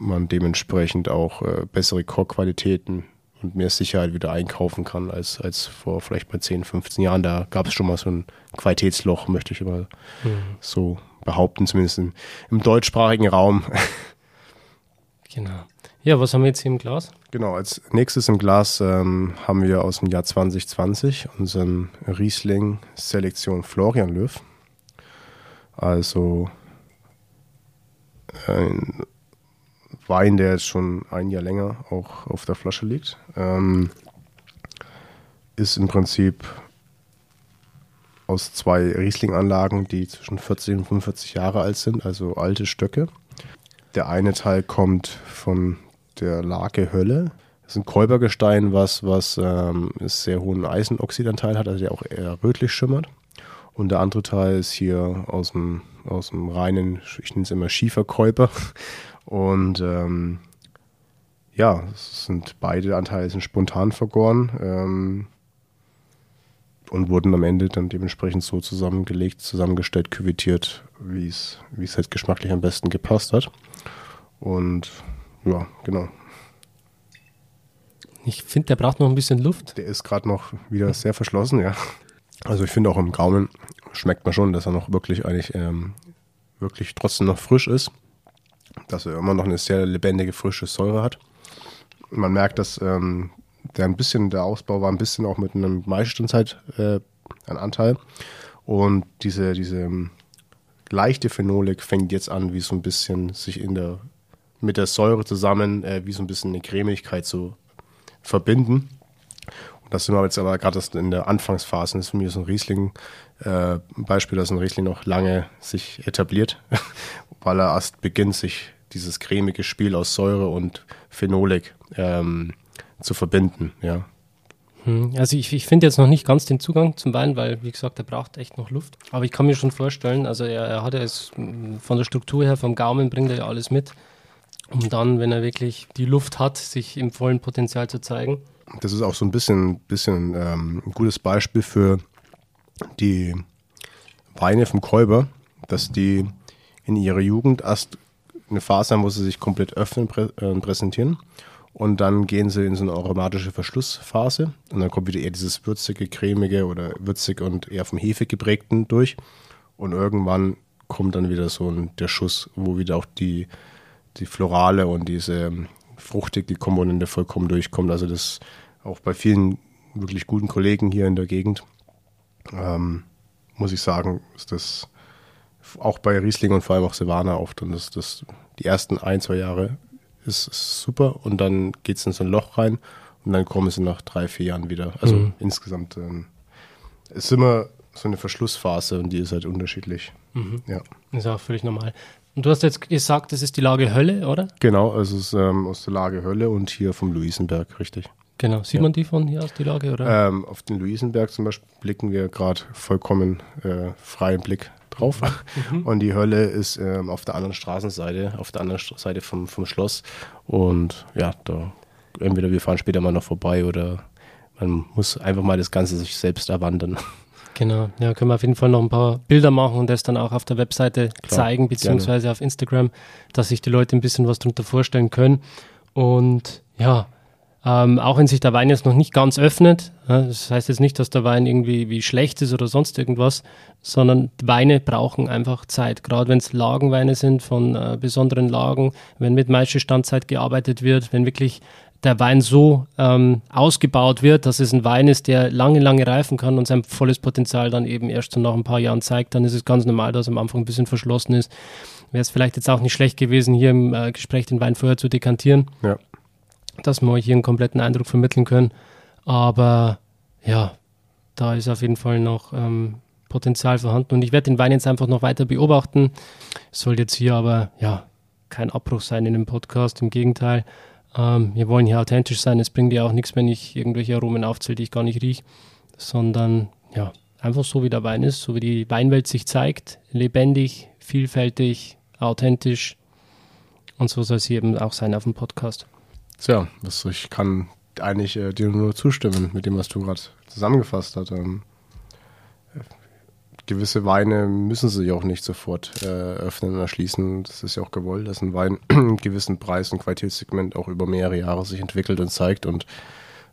man dementsprechend auch bessere Korkqualitäten und mehr Sicherheit wieder einkaufen kann als vor vielleicht bei 10, 15 Jahren. Da gab es schon mal so ein Qualitätsloch, möchte ich immer so behaupten, zumindest im deutschsprachigen Raum. Genau. Ja, was haben wir jetzt hier im Glas? Genau, als nächstes im Glas haben wir aus dem Jahr 2020 unseren Riesling Selektion Florian Löw. Also ein Wein, der jetzt schon ein Jahr länger auch auf der Flasche liegt, ist im Prinzip aus zwei Riesling-Anlagen, die zwischen 40 und 45 Jahre alt sind, also alte Stöcke. Der eine Teil kommt von der Lage Hölle. Das ist ein Keupergestein, was einen sehr hohen Eisenoxidanteil hat, also der auch eher rötlich schimmert. Und der andere Teil ist hier aus dem reinen, ich nenne es immer Schieferkäuper. Und beide Anteile sind spontan vergoren und wurden am Ende dann dementsprechend so zusammengelegt, zusammengestellt, küvettiert, wie es halt geschmacklich am besten gepasst hat. Und ja, genau. Ich finde, der braucht noch ein bisschen Luft. Der ist gerade noch wieder sehr verschlossen, ja. Also ich finde auch im Gaumen schmeckt man schon, dass er noch wirklich trotzdem noch frisch ist. Dass er immer noch eine sehr lebendige, frische Säure hat. Man merkt, dass der Ausbau war ein bisschen auch mit einem Maischestandzeit ein Anteil. Und diese leichte Phenolik fängt jetzt an, wie so ein bisschen sich mit der Säure zusammen, wie so ein bisschen eine Cremigkeit zu verbinden. Und das sind wir jetzt aber gerade in der Anfangsphase. Das ist für mich so ein Riesling-Beispiel, dass ein Riesling noch lange sich etabliert, weil er erst beginnt, sich dieses cremige Spiel aus Säure und Phenolik zu verbinden. Ja. Also ich finde jetzt noch nicht ganz den Zugang zum Wein, weil, wie gesagt, er braucht echt noch Luft. Aber ich kann mir schon vorstellen, also er hat ja es von der Struktur her, vom Gaumen bringt er ja alles mit. Und dann, wenn er wirklich die Luft hat, sich im vollen Potenzial zu zeigen. Das ist auch so ein bisschen ein gutes Beispiel für die Weine vom Keuper, dass die in ihrer Jugend erst eine Phase haben, wo sie sich komplett öffnen und präsentieren. Und dann gehen sie in so eine aromatische Verschlussphase. Und dann kommt wieder eher dieses würzige, cremige oder würzig und eher vom Hefe geprägten durch. Und irgendwann kommt dann wieder der Schuss, wo wieder auch die florale und diese fruchtige Komponente vollkommen durchkommt. Also das auch bei vielen wirklich guten Kollegen hier in der Gegend, muss ich sagen, ist das auch bei Riesling und vor allem auch Silvaner oft. Und das die ersten 1-2 Jahre ist super und dann geht es in so ein Loch rein und dann kommen sie nach 3-4 Jahren wieder. Also insgesamt ist immer so eine Verschlussphase und die ist halt unterschiedlich. Mhm. Ja. Das ist auch völlig normal. Und du hast jetzt gesagt, das ist die Lage Hölle, oder? Genau, also es ist aus der Lage Hölle und hier vom Luisenberg, richtig. Genau, sieht man die von hier aus, die Lage, oder? Auf den Luisenberg zum Beispiel blicken wir gerade vollkommen freien Blick drauf. Mhm. Und die Hölle ist auf der anderen Straßenseite, Seite vom Schloss. Und ja, da entweder wir fahren später mal noch vorbei oder man muss einfach mal das Ganze sich selbst erwandern. Genau, ja, können wir auf jeden Fall noch ein paar Bilder machen und das dann auch auf der Webseite zeigen, beziehungsweise gerne auf Instagram, dass sich die Leute ein bisschen was darunter vorstellen können. Und ja, auch wenn sich der Wein jetzt noch nicht ganz öffnet, das heißt jetzt nicht, dass der Wein irgendwie wie schlecht ist oder sonst irgendwas, sondern Weine brauchen einfach Zeit. Gerade wenn es Lagenweine sind von besonderen Lagen, wenn mit Maischestandzeit gearbeitet wird, wenn wirklich der Wein so ausgebaut wird, dass es ein Wein ist, der lange, lange reifen kann und sein volles Potenzial dann eben erst so nach ein paar Jahren zeigt, dann ist es ganz normal, dass am Anfang ein bisschen verschlossen ist. Wäre es vielleicht jetzt auch nicht schlecht gewesen, hier im Gespräch den Wein vorher zu dekantieren, ja, dass wir euch hier einen kompletten Eindruck vermitteln können. Aber ja, da ist auf jeden Fall noch Potenzial vorhanden und ich werde den Wein jetzt einfach noch weiter beobachten. Soll jetzt hier aber ja kein Abbruch sein in dem Podcast, im Gegenteil. Wir wollen hier authentisch sein, es bringt ja auch nichts, wenn ich irgendwelche Aromen aufzähle, die ich gar nicht rieche, sondern ja, einfach so wie der Wein ist, so wie die Weinwelt sich zeigt, lebendig, vielfältig, authentisch und so soll es hier eben auch sein auf dem Podcast. Tja, ich kann eigentlich dir nur zustimmen mit dem, was du gerade zusammengefasst hast. Gewisse Weine müssen sich auch nicht sofort öffnen und erschließen. Das ist ja auch gewollt, dass ein Wein einen gewissen Preis- und Qualitätssegment auch über mehrere Jahre sich entwickelt und zeigt und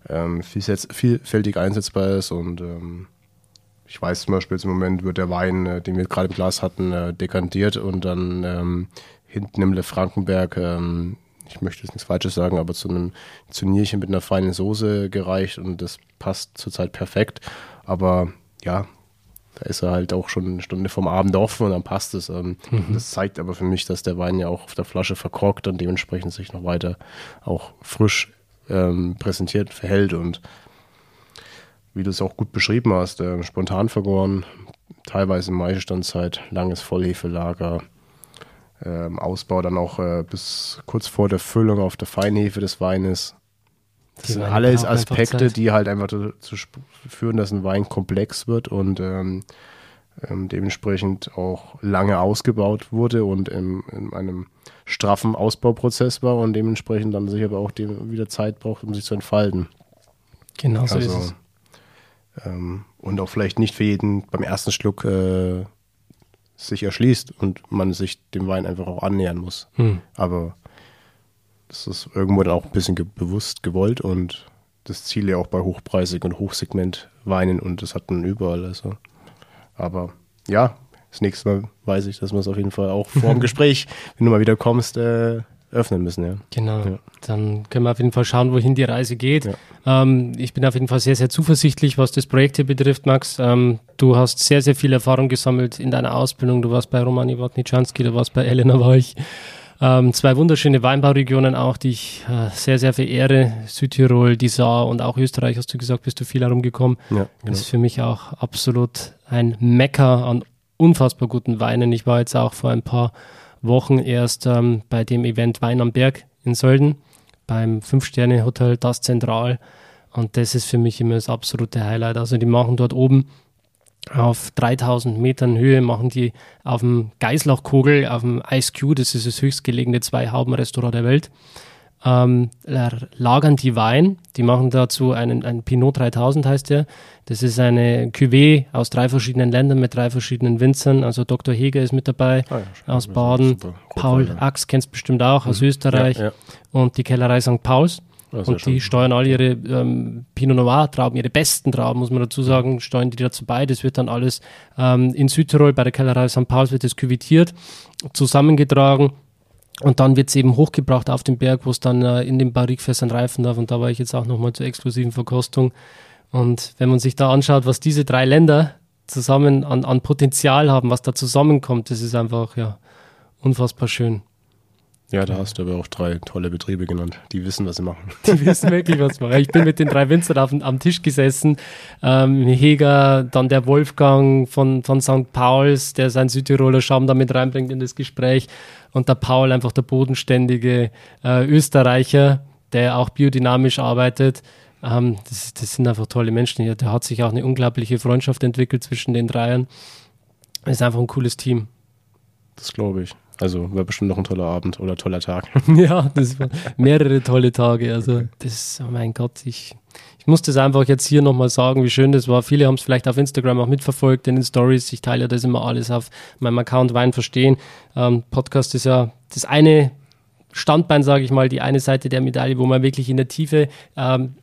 vielfältig einsetzbar ist. Und ich weiß zum Beispiel, jetzt im Moment wird der Wein, den wir gerade im Glas hatten, dekantiert und dann hinten im Le Frankenberg, ich möchte jetzt nichts Falsches sagen, aber zu einem Zurnierchen mit einer feinen Soße gereicht und das passt zurzeit perfekt. Aber ja, Da ist er halt auch schon eine Stunde vom Abend offen und dann passt es. Das zeigt aber für mich, dass der Wein ja auch auf der Flasche verkorkt und dementsprechend sich noch weiter auch frisch präsentiert verhält. Und wie du es auch gut beschrieben hast, spontan vergoren, teilweise Maischestandzeit, langes Vollhefelager, Ausbau dann auch bis kurz vor der Füllung auf der Feinhefe des Weines. Das sind alles Aspekte, die halt einfach dazu führen, dass ein Wein komplex wird und dementsprechend auch lange ausgebaut wurde und in einem straffen Ausbauprozess war und dementsprechend dann sich aber auch wieder Zeit braucht, um sich zu entfalten. Genau so ist es. Und auch vielleicht nicht für jeden beim ersten Schluck sich erschließt und man sich dem Wein einfach auch annähern muss. Aber das ist irgendwo dann auch ein bisschen bewusst gewollt und das Ziel ja auch bei hochpreisig und Hochsegment Weinen und das hat man überall. Also. Aber ja, das nächste Mal weiß ich, dass wir es auf jeden Fall auch vor dem Gespräch, wenn du mal wieder kommst, öffnen müssen. Ja. Genau, ja. Dann können wir auf jeden Fall schauen, wohin die Reise geht. Ja. Ich bin auf jeden Fall sehr, sehr zuversichtlich, was das Projekt hier betrifft, Max. Du hast sehr, sehr viel Erfahrung gesammelt in deiner Ausbildung. Du warst bei Romani Wodniczanski, du warst bei Elena Walch. Zwei wunderschöne Weinbauregionen auch, die ich sehr, sehr verehre. Südtirol, die Saar und auch Österreich, hast du gesagt, bist du viel herumgekommen. Ja, genau. Das ist für mich auch absolut ein Mekka an unfassbar guten Weinen. Ich war jetzt auch vor ein paar Wochen erst bei dem Event Wein am Berg in Sölden, beim 5-Sterne-Hotel, das Zentral. Und das ist für mich immer das absolute Highlight. Also die machen dort oben auf 3000 Metern Höhe, machen die auf dem Geißlauchkogel, auf dem Ice Cube, das ist das höchstgelegene 2-Hauben-Restaurant der Welt, lagern die Wein, die machen dazu einen Pinot 3000 heißt der, das ist eine Cuvée aus 3 verschiedenen Ländern mit 3 verschiedenen Winzern, also Dr. Heger ist mit dabei, aus Baden, Paul Achs kennst du bestimmt auch, aus Österreich und die Kellerei St. Pauls. Und die steuern alle ihre Pinot Noir-Trauben, ihre besten Trauben, muss man dazu sagen, steuern die dazu bei. Das wird dann alles in Südtirol bei der Kellerei St. Pauls wird das küvitiert, zusammengetragen und dann wird es eben hochgebracht auf den Berg, wo es dann in den Barrique-Fässern reifen darf. Und da war ich jetzt auch nochmal zur exklusiven Verkostung. Und wenn man sich da anschaut, was diese 3 Länder zusammen an Potenzial haben, was da zusammenkommt, das ist einfach ja unfassbar schön. Ja, da hast du aber auch 3 tolle Betriebe genannt. Die wissen, was sie machen. Die wissen wirklich, was sie machen. Ich bin mit den 3 Winzern am Tisch gesessen. Heger, dann der Wolfgang von St. Pauls, der seinen Südtiroler Schaum da mit reinbringt in das Gespräch. Und der Paul, einfach der bodenständige Österreicher, der auch biodynamisch arbeitet. Das sind einfach tolle Menschen hier. Da hat sich auch eine unglaubliche Freundschaft entwickelt zwischen den 3ern. Das ist einfach ein cooles Team. Das glaube ich. Also war bestimmt noch ein toller Abend oder toller Tag. Ja, das waren mehrere tolle Tage. Also das, oh mein Gott, ich muss das einfach jetzt hier nochmal sagen, wie schön das war. Viele haben es vielleicht auf Instagram auch mitverfolgt, in den Stories. Ich teile ja das immer alles auf meinem Account Wein verstehen. Podcast ist ja das eine Standbein, sage ich mal, die eine Seite der Medaille, wo man wirklich in der Tiefe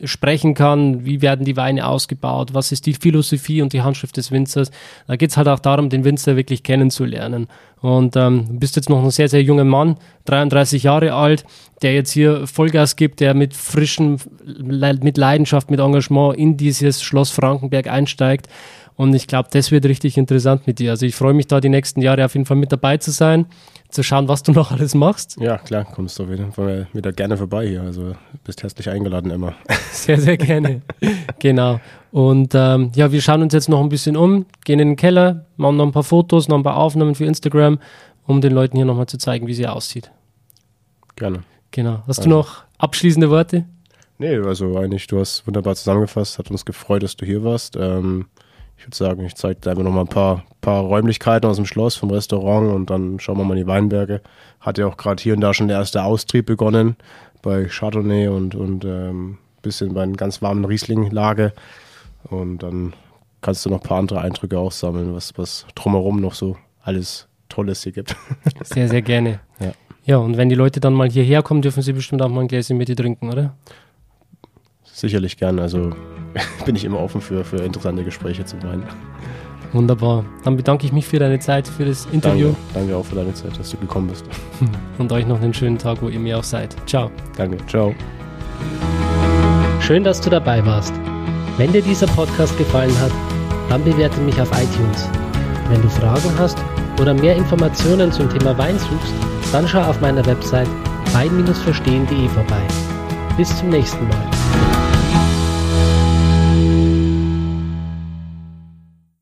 sprechen kann, wie werden die Weine ausgebaut, was ist die Philosophie und die Handschrift des Winzers. Da geht es halt auch darum, den Winzer wirklich kennenzulernen. Und du bist jetzt noch ein sehr, sehr junger Mann, 33 Jahre alt, der jetzt hier Vollgas gibt, der mit mit Leidenschaft, mit Engagement in dieses Schloss Frankenberg einsteigt. Und ich glaube, das wird richtig interessant mit dir. Also ich freue mich da die nächsten Jahre auf jeden Fall mit dabei zu sein, zu schauen, was du noch alles machst. Ja, klar, kommst du auf jeden Fall wieder gerne vorbei hier. Also bist herzlich eingeladen immer. Sehr, sehr gerne. Genau. Und ja, wir schauen uns jetzt noch ein bisschen um, gehen in den Keller, machen noch ein paar Fotos, noch ein paar Aufnahmen für Instagram, um den Leuten hier nochmal zu zeigen, wie sie aussieht. Gerne. Genau. Hast du noch abschließende Worte? Nee, also eigentlich, du hast wunderbar zusammengefasst. Hat uns gefreut, dass du hier warst. Ich würde sagen, ich zeige dir einfach nochmal ein paar Räumlichkeiten aus dem Schloss, vom Restaurant und dann schauen wir mal in die Weinberge. Hat ja auch gerade hier und da schon der erste Austrieb begonnen bei Chardonnay und bisschen bei einem ganz warmen Riesling-Lage. Und dann kannst du noch ein paar andere Eindrücke auch sammeln, was drumherum noch so alles Tolles hier gibt. Sehr, sehr gerne. Ja. Ja, und wenn die Leute dann mal hierher kommen, dürfen sie bestimmt auch mal ein Gläschen mit dir trinken, oder? Sicherlich gern, also bin ich immer offen für interessante Gespräche zum Wein. Wunderbar. Dann bedanke ich mich für deine Zeit, für das Interview. Danke auch für deine Zeit, dass du gekommen bist. Und euch noch einen schönen Tag, wo ihr mir auch seid. Ciao. Danke, ciao. Schön, dass du dabei warst. Wenn dir dieser Podcast gefallen hat, dann bewerte mich auf iTunes. Wenn du Fragen hast oder mehr Informationen zum Thema Wein suchst, dann schau auf meiner Website wein-verstehen.de vorbei. Bis zum nächsten Mal.